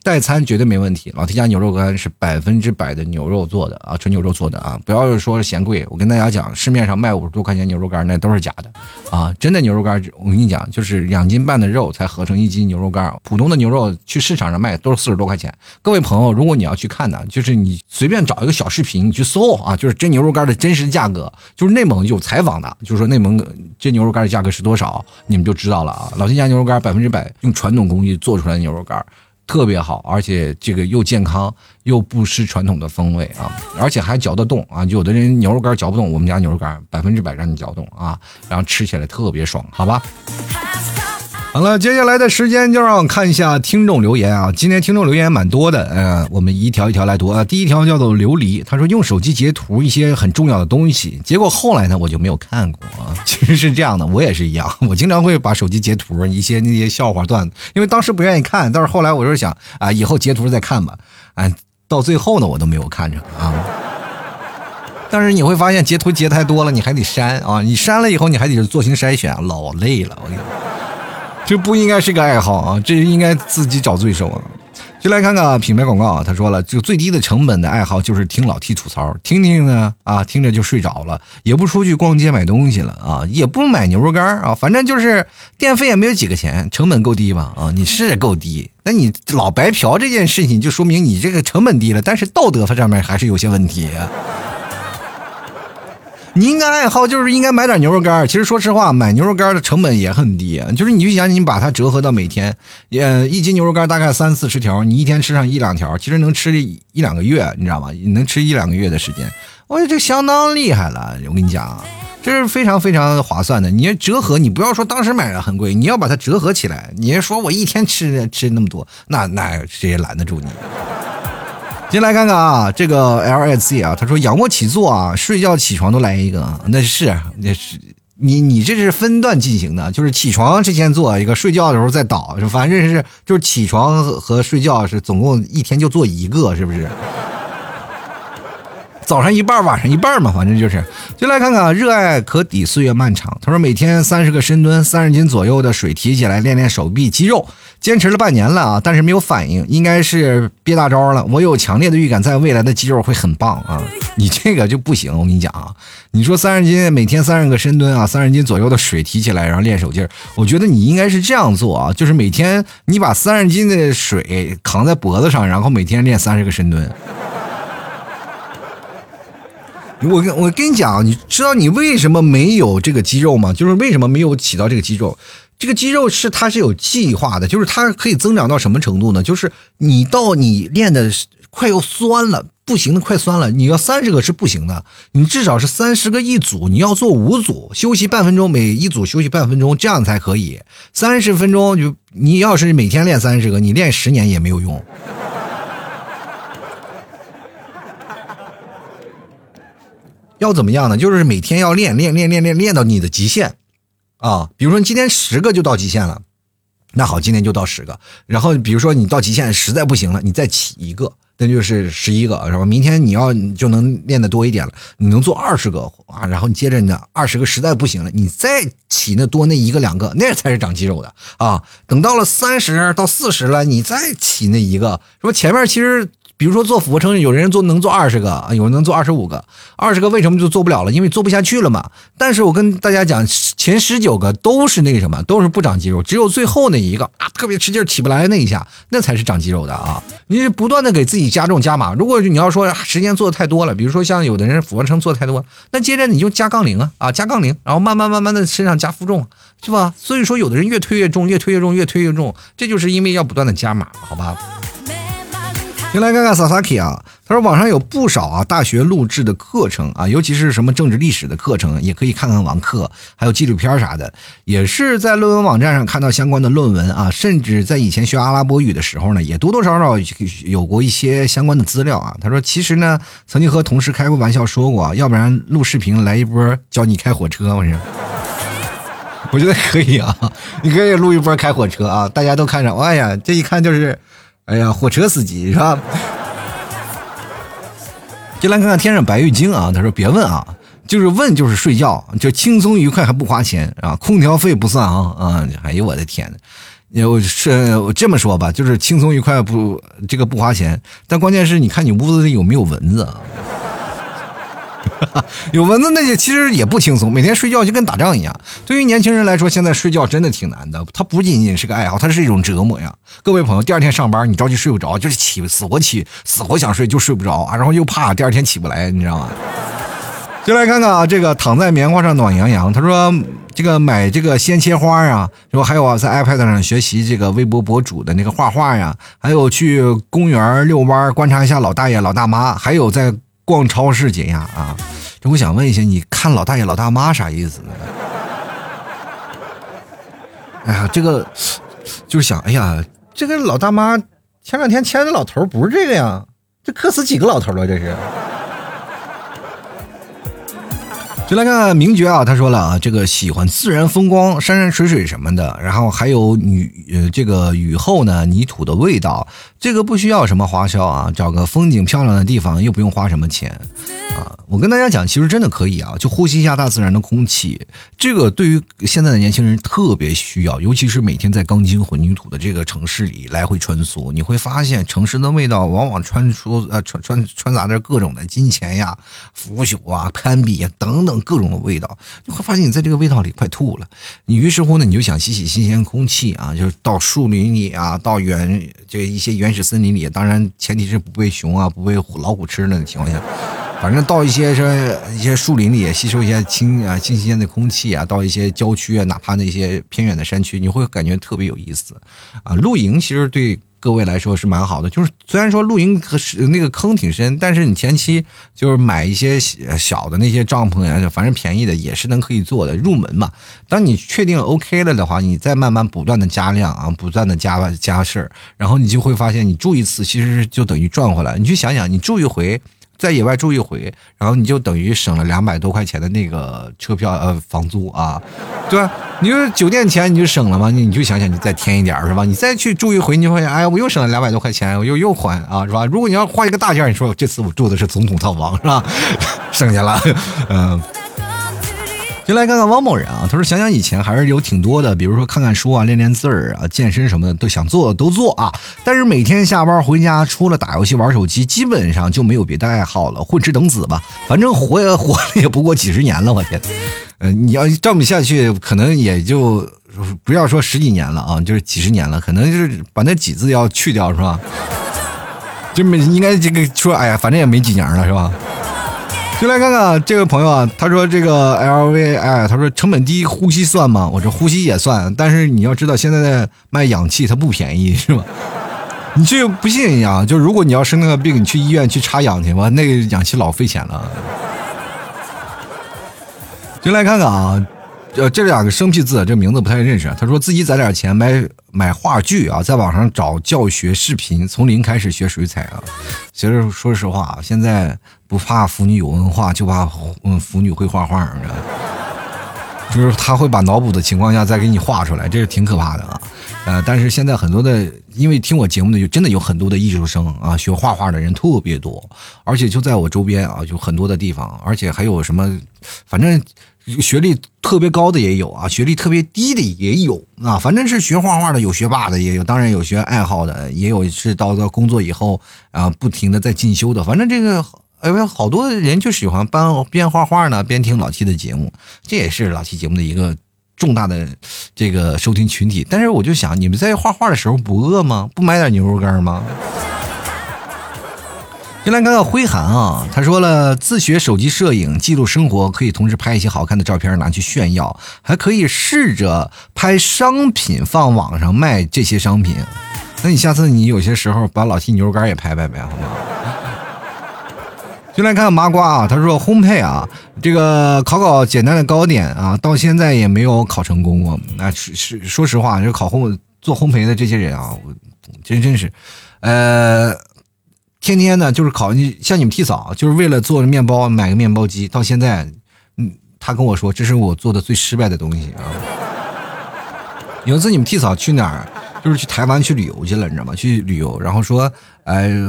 代餐绝对没问题。老 T 家牛肉干是100%的牛肉做的啊，纯牛肉做的啊，不要说嫌贵。我跟大家讲，市面上卖50多块钱牛肉干那都是假的啊，真的牛肉干我跟你讲，就是2斤半的肉才合成1斤牛肉干，普通的牛肉去市场上卖都是40多块钱。各位朋友，如果你要去看呢，就是你随便找一个小视频你去搜啊，就是这牛肉干的真实价格，就是内蒙有采访的，就是说内蒙这牛肉干的价格是多少，你们就知道了啊。老 T 家牛肉干100%用传统工艺做出来的牛肉干，特别好，而且这个又健康又不失传统的风味啊，而且还嚼得动啊。有的人牛肉干嚼不动，我们家牛肉干100%让你嚼动啊，然后吃起来特别爽，好吧？好了，接下来的时间就让我看一下听众留言啊。今天听众留言蛮多的，我们一条一条来读啊。第一条叫做琉璃，他说用手机截图一些很重要的东西，结果后来呢我就没有看过啊。其实是这样的，我也是一样，我经常会把手机截图一些那些笑话段子，因为当时不愿意看，但是后来我就想啊，以后截图再看吧，到最后呢我都没有看着啊。但是你会发现截图截太多了，你还得删啊，你删了以后你还得做行筛选，老累了，我跟你说。这不应该是个爱好啊，这应该自己找罪受啊。就来看看品牌广告啊，他说了，就最低的成本的爱好就是听老 T 吐槽，听听呢啊，听着就睡着了，也不出去逛街买东西了啊，也不买牛肉干啊，反正就是电费也没有几个钱，成本够低吧啊，你是够低，那你老白嫖这件事情就说明你这个成本低了，但是道德上面还是有些问题啊。你应该爱好就是应该买点牛肉干，其实说实话买牛肉干的成本也很低，就是你就想你把它折合到每天，一斤牛肉干大概30-40条，你一天吃上1-2条，其实能吃1-2个月，你知道吗？你能吃1-2个月的时间，我这相当厉害了，我跟你讲，这是非常非常划算的。你折合，你不要说当时买的很贵，你要把它折合起来，你说我一天吃那么多，那谁也拦得住你。先来看看啊，这个 LSC 啊，他说仰卧起坐啊，睡觉起床都来一个，那是你这是分段进行的，就是起床之前做一个，睡觉的时候再倒，反正是就是起床和睡觉是总共一天就做一个，是不是？早上一半晚上一半嘛，反正就是就来看看热爱可抵岁月漫长。他说每天30个深蹲，30斤左右的水提起来，练练手臂肌肉，坚持了半年了啊，但是没有反应，应该是憋大招了。我有强烈的预感，在未来的肌肉会很棒啊！你这个就不行，我跟你讲啊，你说30斤每天30个深蹲啊，30斤左右的水提起来，然后练手劲儿，我觉得你应该是这样做啊，就是每天你把30斤的水扛在脖子上，然后每天练30个深蹲。我跟你讲，你知道你为什么没有这个肌肉吗？就是为什么没有起到这个肌肉？这个肌肉是它是有计划的，就是它可以增长到什么程度呢？就是你到你练的快要酸了，不行的快酸了，你要30个是不行的，你至少是30个一组，你要做5组，休息半分钟，每一组休息半分钟，这样才可以。30分钟就你要是每天练30个，你练10年也没有用。要怎么样呢？就是每天要练到你的极限啊！比如说你今天10个就到极限了，那好，今天就到10个。然后比如说你到极限实在不行了，你再起1个，那就是11个，是吧？明天你要就能练得多一点了，你能做20个啊！然后你接着呢，20个实在不行了，你再起那多那1个2个，那才是长肌肉的啊！等到了30到40了，你再起那1个，是吧？前面其实。比如说做俯卧撑，有人能做20个，有人能做25个。20个为什么就做不了了？因为做不下去了嘛。但是我跟大家讲，前19个都是那个什么，都是不长肌肉，只有最后那一个啊，特别吃劲起不来那一下，那才是长肌肉的啊。你不断的给自己加重加码。如果你要说时间做的太多了，比如说像有的人俯卧撑做的太多，那接着你就加杠铃啊，加杠铃，然后慢慢的身上加负重，是吧？所以说有的人越推越重，越推越重，越推越重，这就是因为要不断的加码，好吧？先来看看 Sasaki 啊，他说网上有不少啊大学录制的课程啊，尤其是什么政治历史的课程，也可以看看网课，还有纪录片啥的，也是在论文网站上看到相关的论文啊，甚至在以前学阿拉伯语的时候呢，也多多少少有过一些相关的资料啊。他说其实呢，曾经和同事开过玩笑说过，要不然录视频来一波教你开火车，我觉得可以啊，你可以录一波开火车啊，大家都看着，哎呀，这一看就是。哎呀，火车司机是吧？就来看看天上白玉京啊，他说别问啊，就是问就是睡觉，就轻松愉快还不花钱啊，空调费不算啊，哎呦我的天哪！我这么说吧，就是轻松愉快不花钱，但关键是你看你屋子里有没有蚊子啊？有蚊子那些其实也不轻松，每天睡觉就跟打仗一样。对于年轻人来说，现在睡觉真的挺难的，它不仅仅是个爱好，它是一种折磨呀。各位朋友，第二天上班你着急睡不着，就是死活想睡就睡不着啊，然后又怕第二天起不来，你知道吗？就来看看啊，这个躺在棉花上暖洋洋。他说这个买这个鲜切花啊，然后还有啊在 iPad 上学习这个微博博主的那个画画呀，还有去公园遛弯观察一下老大爷老大妈，还有在逛超市解压啊。这我想问一下，你看老大爷老大妈啥意思呢？哎呀，这个就是想，哎呀，这个老大妈前两天牵的老头不是这个呀，这磕死几个老头了这是。就来看明觉啊，他说了啊，这个喜欢自然风光、山山水水什么的，然后还有这个雨后呢泥土的味道，这个不需要什么花销啊，找个风景漂亮的地方又不用花什么钱啊。我跟大家讲，其实真的可以啊，就呼吸一下大自然的空气，这个对于现在的年轻人特别需要，尤其是每天在钢筋混凝土的这个城市里来回穿梭，你会发现城市的味道往往穿杂着各种的金钱呀、腐朽啊、攀比啊等等。各种的味道，你会发现你在这个味道里快吐了。你于是乎呢，你就想吸吸新鲜空气啊，就是到树林里啊，到一些原始森林里，当然前提是不被熊啊、不被老虎吃的情况下，反正到一些树林里也吸收一些新鲜的空气啊，到一些郊区啊，哪怕那些偏远的山区，你会感觉特别有意思啊。露营其实对各位来说是蛮好的，就是虽然说露营那个坑挺深，但是你前期就是买一些小的那些帐篷呀，反正便宜的也是能可以做的入门嘛。当你确定 OK 了的话，你再慢慢不断的加量啊，不断的加事儿，然后你就会发现你住一次其实就等于赚回来。你去想想，你住一回在野外住一回，然后你就等于省了200多块钱的那个车票房租啊，对吧？你就酒店钱你就省了嘛，你就想想你再添一点是吧？你再去住一回，你就发现哎，我又省了200多块钱，我又还啊是吧？如果你要换一个大件，你说这次我住的是总统套房是吧？省下了，嗯。就来看看汪某人啊，他说想想以前还是有挺多的，比如说看看书啊，练练字儿啊，健身什么的都想做都做啊，但是每天下班回家除了打游戏玩手机基本上就没有别的爱好了，混吃等死吧，反正活了也不过几10年了，我天，你要这么下去可能也就不要说10几年了啊，就是几10年了，可能就是把那几字要去掉是吧，就没应该这个说哎呀反正也没几年了是吧。就来看看这位朋友啊，他说这个 LV， 哎，他说成本低，呼吸算吗？我说呼吸也算，但是你要知道现在的卖氧气它不便宜，是吧？你这不信呀？就如果你要生个病，你去医院去插氧去吧，那个氧气老费钱了。就来看看啊，这两个生僻字，这名字不太认识。他说自己攒点钱买话剧啊，在网上找教学视频，从零开始学水彩啊。其实说实话，现在不怕腐女有文化，就怕腐女会画画，就是他会把脑补的情况下再给你画出来，这是挺可怕的啊。但是现在很多的，因为听我节目的就真的有很多的艺术生啊，学画画的人特别多，而且就在我周边啊，有很多的地方，而且还有什么，反正。学历特别高的也有啊，学历特别低的也有啊，反正是学画画的有学霸的也有，当然有学爱好的也有，是到工作以后啊不停的在进修的，反正这个好多人就喜欢边画画呢边听老 T 的节目，这也是老 T 节目的一个重大的这个收听群体。但是我就想，你们在画画的时候不饿吗？不买点牛肉干吗？就来看看辉涵啊，他说了，自学手机摄影记录生活，可以同时拍一些好看的照片拿去炫耀，还可以试着拍商品放网上卖这些商品。那你下次你有些时候把老 T 牛肉干也拍拍呗，好吗？就来看看麻瓜啊，他说烘焙啊，这个烤简单的糕点啊，到现在也没有烤成功过。那说实话，这做烘焙的这些人啊，我真是，天天呢就是考虑，像你们替嫂就是为了做面包买个面包机，到现在他跟我说这是我做的最失败的东西啊。有一次你们替嫂去哪儿，就是去台湾去旅游去了，你知道吗？去旅游，然后说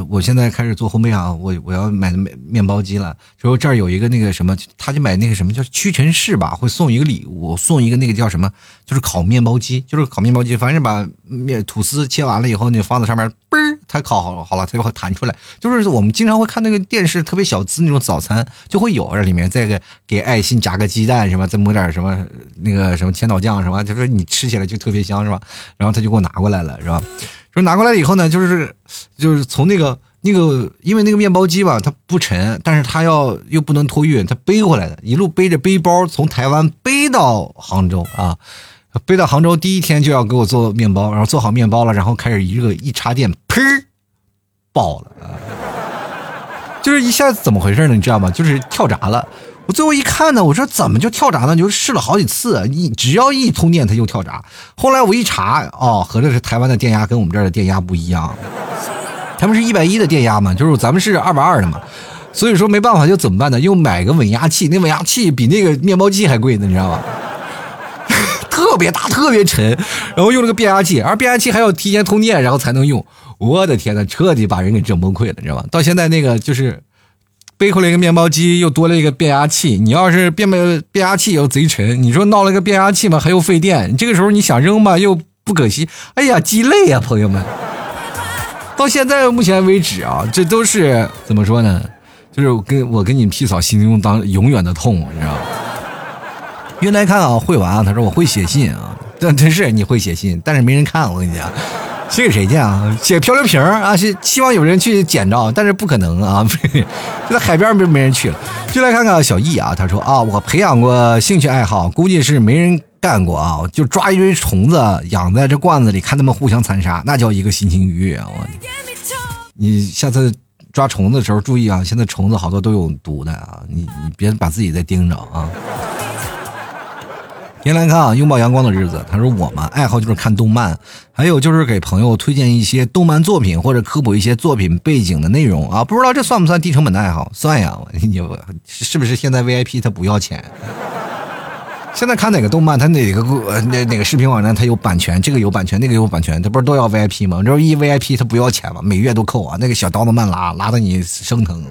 我现在开始做烘焙啊，我要买面包机了。说这儿有一个那个什么，他就买那个什么叫屈臣氏吧，会送一个礼物，送一个那个叫什么，就是烤面包机，反正把吐司切完了以后，你放在上面嘣儿。它烤好了，它就会弹出来。就是我们经常会看那个电视特别小资那种早餐，就会有里面再给爱心夹个鸡蛋什么，再抹点什么那个什么千岛酱什么，就说你吃起来就特别香是吧？然后他就给我拿过来了是吧？说拿过来以后呢，就是从那个，因为那个面包机吧，它不沉，但是它又不能托运，它背回来的，一路背着背包从台湾背到杭州啊。背到杭州第一天就要给我做面包，然后做好面包了，然后开始一插电，砰，爆了，就是一下子怎么回事呢？你知道吗？就是跳闸了。我最后一看呢，我说怎么就跳闸呢？就试了好几次，只要一通电它就跳闸。后来我一查，合着是台湾的电压跟我们这儿的电压不一样，他们是110的电压嘛，就是咱们是220的嘛。所以说没办法，就怎么办呢？又买个稳压器，那稳压器比那个面包机还贵呢，你知道吗？特别大，特别沉，然后用了个变压器，而变压器还要提前通电，然后才能用。我的天呐，彻底把人给整崩溃了，你知道吧？到现在那个就是背回来一个面包机，又多了一个变压器。你要是变压器又贼沉，你说闹了个变压器嘛，还又费电。这个时候你想扔吧，又不可惜。哎呀，鸡肋呀，朋友们！到现在目前为止啊，这都是怎么说呢？就是我跟你屁嫂心中永远的痛，你知道吗？原来看啊，会玩啊，他说我会写信啊，但真是你会写信，但是没人看，我跟你讲，写给谁见啊？写漂流瓶啊，希望有人去捡着，但是不可能啊，就在海边没人去了。就来看看小易啊，他说啊，我培养过兴趣爱好，估计是没人干过啊，就抓一堆虫子养在这罐子里，看他们互相残杀，那叫一个心情愉悦啊！你下次抓虫子的时候注意啊，现在虫子好多都有毒的啊，你别把自己再盯着啊。您来看啊，拥抱阳光的日子，他说我嘛，爱好就是看动漫，还有就是给朋友推荐一些动漫作品或者科普一些作品背景的内容啊，不知道这算不算低成本的爱好？算呀，你是不是现在 VIP 他不要钱？现在看哪个动漫，他哪个视频网站，他有版权，这个有版权，那个有版权，这不是都要 VIP 吗？这一 VIP 他不要钱吗？每月都扣啊，那个小刀子慢拉的你生疼。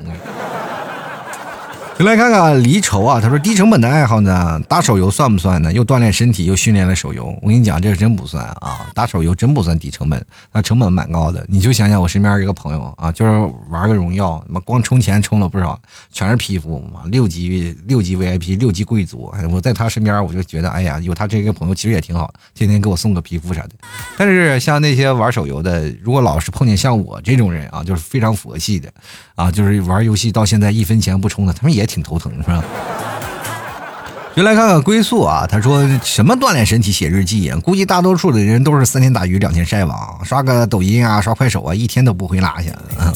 来看看离愁啊，他说低成本的爱好呢，打手游算不算呢？又锻炼身体又训练了手游，我跟你讲这个真不算啊，打手游真不算低成本，那成本蛮高的。你就想想我身边一个朋友啊，就是玩个荣耀，光充钱充了不少，全是皮肤，六级 VIP 六级贵族，我在他身边我就觉得哎呀，有他这个朋友其实也挺好，天天给我送个皮肤啥的。但是像那些玩手游的，如果老是碰见像我这种人啊，就是非常佛系的啊，就是玩游戏到现在一分钱不充的，他们也挺头疼是吧？就来看看归宿啊，他说什么锻炼身体写日记，估计大多数的人都是3天打鱼2天晒网，刷个抖音啊刷快手啊，一天都不会落下啊。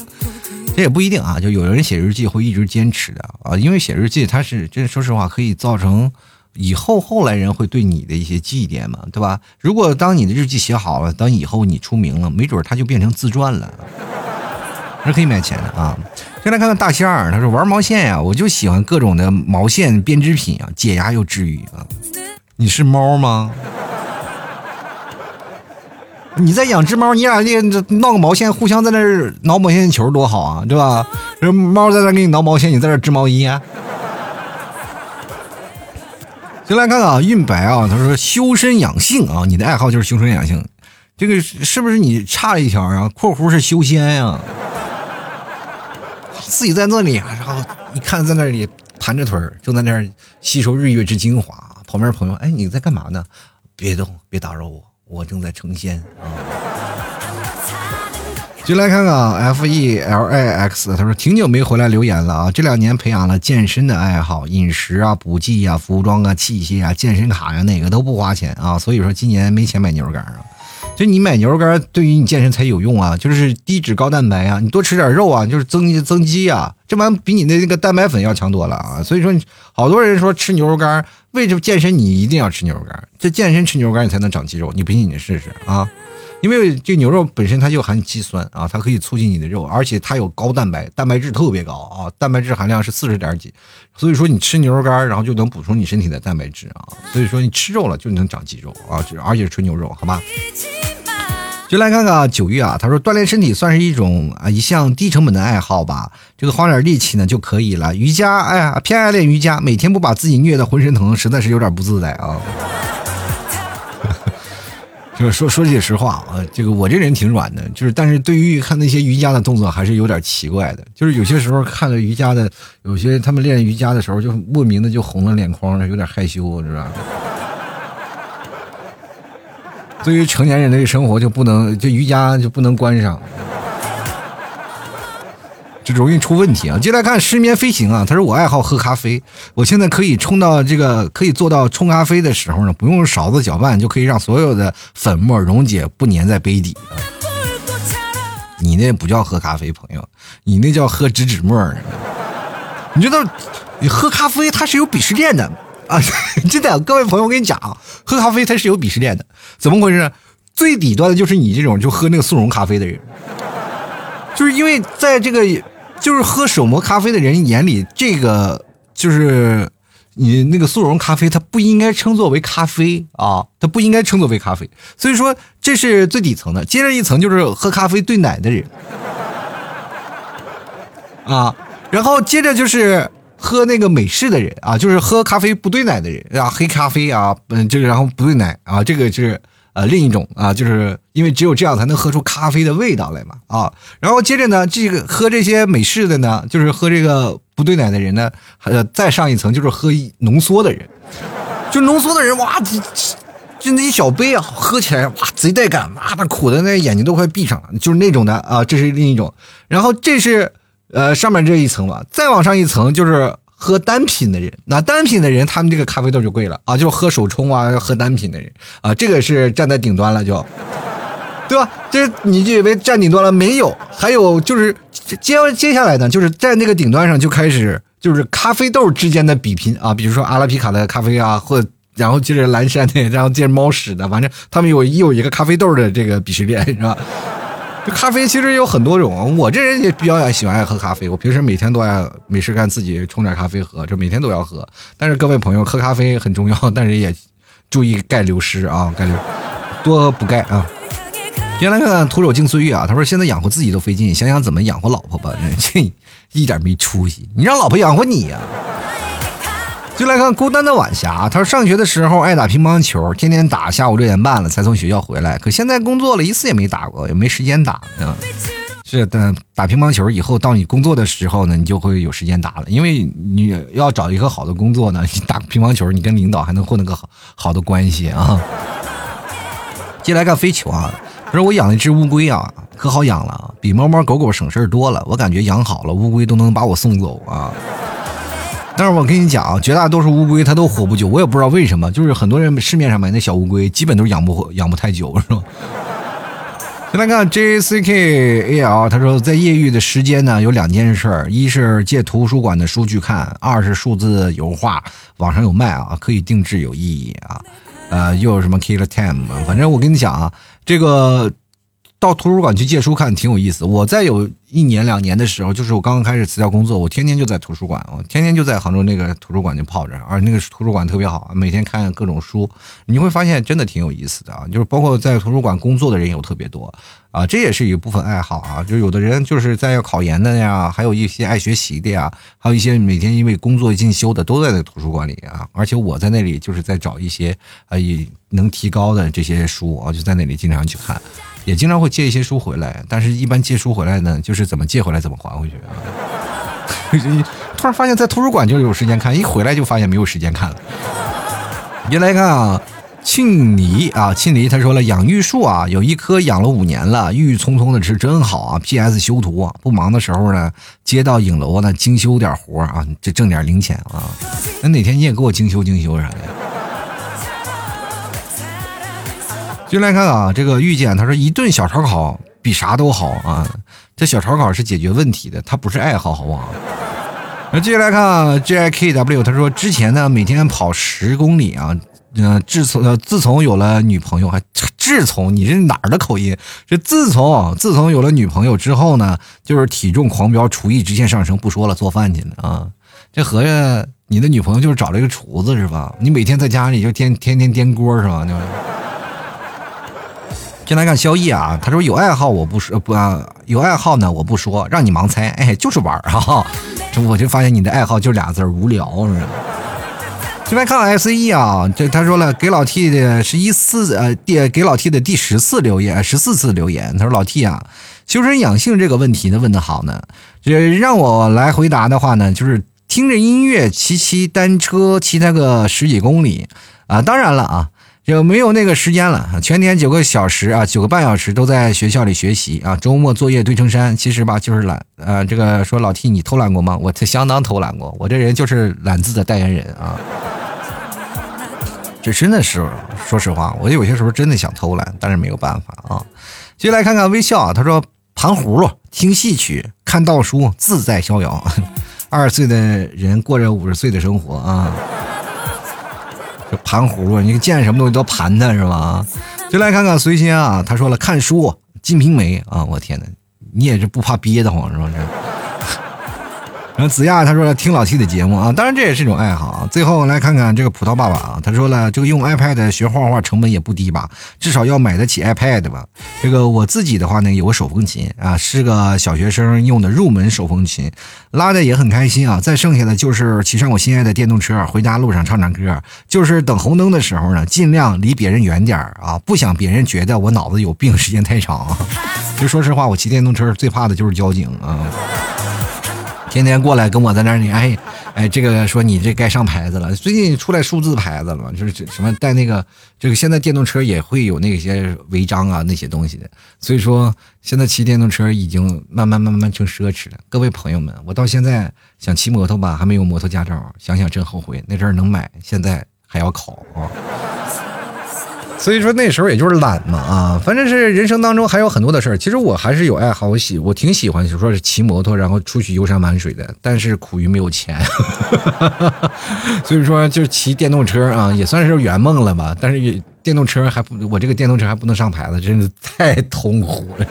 这也不一定啊，就有人写日记会一直坚持的啊，因为写日记它是真说实话可以造成以后来人会对你的一些祭奠嘛，对吧？如果当你的日记写好了，当以后你出名了，没准它就变成自传了，是可以卖钱的啊。先来看看大仙儿，他说玩毛线呀，我就喜欢各种的毛线编织品啊，解压又治愈啊。你是猫吗？你在养只猫，你俩闹个毛线，互相在那挠毛线球多好啊，对吧？猫在那给你挠毛线，你在这织毛衣啊。先来看看韵白啊，他说修身养性啊，你的爱好就是修身养性，这个是不是你差了一条啊？括弧是修仙呀。自己在那里，然后你看在那里盘着腿儿，就在那儿吸收日月之精华。旁边朋友，哎，你在干嘛呢？别动，别打扰我，我正在成仙啊。就来看看 FELIX， 他说挺久没回来留言了啊，这2年培养了健身的爱好，饮食啊、补剂啊、服装啊、器械啊、健身卡呀、哪个都不花钱啊，所以说今年没钱买牛肉干啊。就你买牛肉干对于你健身才有用啊，就是低脂高蛋白啊，你多吃点肉啊，就是增肌啊，这玩意比你的那个蛋白粉要强多了啊。所以说好多人说吃牛肉干，为什么健身你一定要吃牛肉干？这健身吃牛肉干你才能长肌肉，你不信你试试啊。因为这牛肉本身它就含肌酸啊，它可以促进你的肉，而且它有高蛋白质特别高啊，蛋白质含量是40点几，所以说你吃牛肉干然后就能补充你身体的蛋白质啊，所以说你吃肉了就能长肌肉啊，而且是纯牛肉，好吧？就来看看9月啊，他说锻炼身体算是一项低成本的爱好吧，这个花点力气呢就可以了。瑜伽，哎呀，偏爱练瑜伽，每天不把自己虐得浑身疼，实在是有点不自在啊。就是说句实话啊，这个我这人挺软的，就是但是对于看那些瑜伽的动作还是有点奇怪的，就是有些时候看着瑜伽的，有些他们练瑜伽的时候就莫名的就红了脸框了，有点害羞，是吧？对于成年人的生活就不能，就瑜伽就不能关上，就容易出问题啊！接下来看失眠飞行啊，他说我爱好喝咖啡，我现在可以做到冲咖啡的时候呢，不用勺子搅拌就可以让所有的粉末溶解，不粘在杯底。你那不叫喝咖啡，朋友，你那叫喝植脂末。你知道，你喝咖啡它是有鄙视链的。啊，真的，各位朋友，我跟你讲啊，喝咖啡它是有鄙视链的，怎么回事呢？最底端的就是你这种就喝那个速溶咖啡的人，就是因为在这个就是喝手磨咖啡的人眼里，这个就是你那个速溶咖啡，它不应该称作为咖啡啊，它不应该称作为咖啡，所以说这是最底层的。接着一层就是喝咖啡兑奶的人啊，然后接着就是喝那个美式的人啊，就是喝咖啡不兑奶的人啊，黑咖啡啊，这个然后不兑奶啊，这个就是另一种啊，就是因为只有这样才能喝出咖啡的味道来嘛啊。然后接着呢，这个喝这些美式的呢，就是喝这个不兑奶的人呢，再上一层就是喝浓缩的人，就浓缩的人哇，就那一小杯啊，喝起来哇贼带感，哇那苦的那眼睛都快闭上了，就是那种的啊，这是另一种。然后这是。上面这一层吧，再往上一层就是喝单品的人。那单品的人，他们这个咖啡豆就贵了啊，就是喝手冲啊，喝单品的人啊，这个是站在顶端了就，对吧？这你就以为站顶端了没有？还有就是接下来呢，就是在那个顶端上就开始就是咖啡豆之间的比拼啊，比如说阿拉比卡的咖啡啊，或然后接着蓝山的，然后接着猫屎的，反正他们有一个咖啡豆的这个鄙视链，是吧？这咖啡其实有很多种，我这人也比较喜欢爱喝咖啡，我平时每天都爱没事干自己冲点咖啡喝，就每天都要喝。但是各位朋友，喝咖啡很重要，但是也注意钙流失啊，钙流多喝补钙啊。原来看徒手静岁月啊，他说现在养活自己都费劲，想想怎么养活老婆吧，这一点没出息，你让老婆养活你呀、啊。就来看孤单的晚霞，他说上学的时候爱打乒乓球，天天打，下午6点半了才从学校回来，可现在工作了一次也没打过，也没时间打啊。是的，打乒乓球以后到你工作的时候呢，你就会有时间打了，因为你要找一个好的工作呢，你打乒乓球你跟领导还能混得个好的关系啊。接来看飞球啊，他说我养了一只乌龟啊，可好养了，比猫猫狗狗省事多了，我感觉养好了乌龟都能把我送走啊。但是我跟你讲，绝大多数乌龟它都活不久，我也不知道为什么，就是很多人市面上买那小乌龟基本都养不太久，是吧？再来看 JCKAL， 他说在业余的时间呢有2件事，一是借图书馆的书去看，二是数字油画网上有卖啊，可以定制有意义啊，又有什么 Killer Time， 反正我跟你讲啊，这个到图书馆去借书看挺有意思。我在有1年2年的时候，就是我刚刚开始辞掉工作，我天天就在图书馆，我天天就在杭州那个图书馆就泡着，而那个图书馆特别好，每天看各种书，你会发现真的挺有意思的啊。就是包括在图书馆工作的人有特别多啊，这也是一部分爱好啊。就有的人就是在要考研的呀，还有一些爱学习的呀，还有一些每天因为工作进修的都在那个图书馆里啊。而且我在那里就是在找一些也能提高的这些书啊，就在那里经常去看。也经常会借一些书回来，但是一般借书回来呢，就是怎么借回来怎么还回去啊。突然发现在图书馆就有时间看，一回来就发现没有时间看了。原来看啊，庆黎他说了，养玉树啊，有一棵养了5年了，郁郁葱葱的吃真好啊。PS 修图啊，不忙的时候呢，接到影楼呢精修点活啊，这挣点零钱啊。那哪天你也给我精修精修啥的呀？就来看啊，这个遇见他说一顿小烧烤比啥都好啊，这小烧烤是解决问题的，它不是爱好，好不好？那接下来看啊 JIKW， 他说之前呢每天跑10公里啊，自从有了女朋友，还自从你这哪儿的口音？这自从有了女朋友之后呢，就是体重狂飙，厨艺直线上升，不说了，做饭去了啊。这合着你的女朋友就是找了一个厨子是吧？你每天在家里就天天颠锅是吧？进来看宵夜啊，他说有爱好我不说，有爱好呢我不说，让你盲猜，哎，就是玩啊！这我就发现你的爱好就俩字儿，无聊，是吧？进来看 SE 啊，这他说了，给老 T 的是给老 T 的第14次留言，他说老 T 啊，修身养性这个问题呢问得好呢，这让我来回答的话呢，就是听着音乐，骑单车，骑那个10几公里啊，当然了啊。有没有那个时间了？全天9个小时啊，9个半小时都在学校里学习啊，周末作业堆成山。其实吧，就是懒。这个说老 T 你偷懒过吗？我相当偷懒过，我这人就是懒字的代言人啊。这真的是，说实话，我有些时候真的想偷懒，但是没有办法啊。接下来看看微笑啊，他说盘葫芦、听戏曲、看道书，自在逍遥。20岁的人过着50岁的生活啊。盘葫芦，你见什么东西都盘它是吧？就来看看随心啊，他说了看书《金瓶梅》啊，我天哪，你也是不怕憋得慌是吧？然后子亚他说了听老 T 的节目啊，当然这也是一种爱好啊。最后来看看这个葡萄爸爸啊，他说了这个用 iPad 学画画成本也不低吧，至少要买得起 iPad 吧。这个我自己的话呢，有个手风琴啊，是个小学生用的入门手风琴，拉的也很开心啊。再剩下的就是骑上我心爱的电动车，回家路上唱唱歌，就是等红灯的时候呢，尽量离别人远点啊，不想别人觉得我脑子有病，时间太长啊。就说实话，我骑电动车最怕的就是交警啊。天天过来跟我在那里，哎，这个说你这该上牌子了，最近出来数字牌子了，就是什么带那个，这个现在电动车也会有那些违章啊那些东西的，所以说现在骑电动车已经慢慢成奢侈了。各位朋友们，我到现在想骑摩托吧，还没有摩托驾照，想想真后悔，那阵儿能买，现在还要考啊。所以说那时候也就是懒嘛啊，反正是人生当中还有很多的事儿。其实我还是有爱好，我挺喜欢，就说是骑摩托，然后出去游山玩水的。但是苦于没有钱，所以说就骑电动车啊，也算是圆梦了吧。但是也电动车还不，我这个电动车还不能上牌子，真是太痛苦了。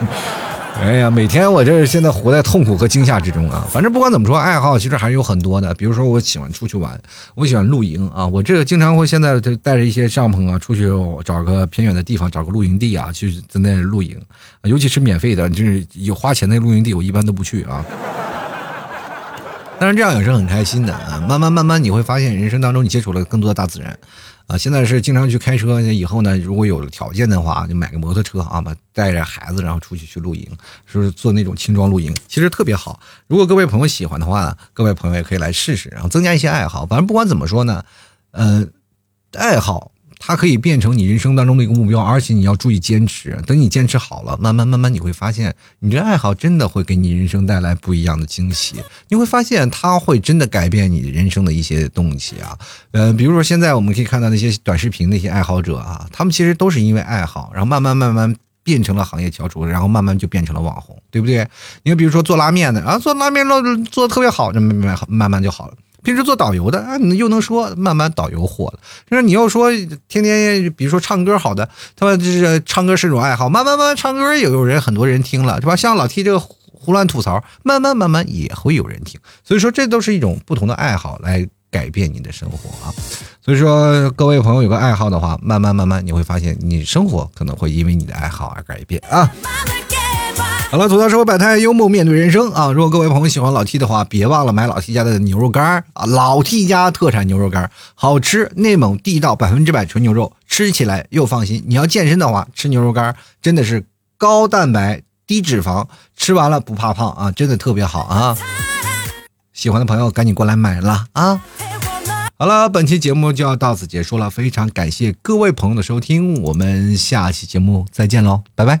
哎呀，每天我这现在活在痛苦和惊吓之中啊！反正不管怎么说，爱好其实还是有很多的。比如说，我喜欢出去玩，我喜欢露营啊。我这个经常会现在就带着一些帐篷啊，出去找个偏远的地方，找个露营地啊，去在那露营。尤其是免费的，就是有花钱的露营地，我一般都不去啊。但是这样也是很开心的啊。慢慢，你会发现人生当中你接触了更多的大自然。啊，现在是经常去开车，以后呢，如果有条件的话，就买个摩托车啊，带着孩子，然后出去露营，就是做那种轻装露营，其实特别好。如果各位朋友喜欢的话，各位朋友也可以来试试，然后增加一些爱好。反正不管怎么说呢，爱好它可以变成你人生当中的一个目标，而且你要注意坚持。等你坚持好了，慢慢，你会发现，你这爱好真的会给你人生带来不一样的惊喜。你会发现，它会真的改变你人生的一些东西啊。比如说现在我们可以看到那些短视频那些爱好者啊，他们其实都是因为爱好，然后慢慢。变成了行业翘楚，然后慢慢就变成了网红，对不对？你比如说做拉面的啊，做拉面做得特别好，那慢慢就好了。平时做导游的啊，你又能说慢慢导游火了。就是你要说天天比如说唱歌好的，他们就是唱歌是种爱好，慢慢唱歌也有人很多人听了，是吧？像老 T 这个胡乱吐槽，慢慢也会有人听。所以说这都是一种不同的爱好来改变你的生活啊，所以说各位朋友有个爱好的话，慢慢你会发现你生活可能会因为你的爱好而改变啊。好了，吐槽生活百态，幽默面对人生啊！如果各位朋友喜欢老 T 的话，别忘了买老 T 家的牛肉干啊！老 T 家特产牛肉干好吃，内蒙地道，100%纯牛肉，吃起来又放心。你要健身的话，吃牛肉干真的是高蛋白、低脂肪，吃完了不怕胖啊！真的特别好啊！喜欢的朋友赶紧过来买了啊！好了，本期节目就要到此结束了，非常感谢各位朋友的收听，我们下期节目再见喽，拜拜。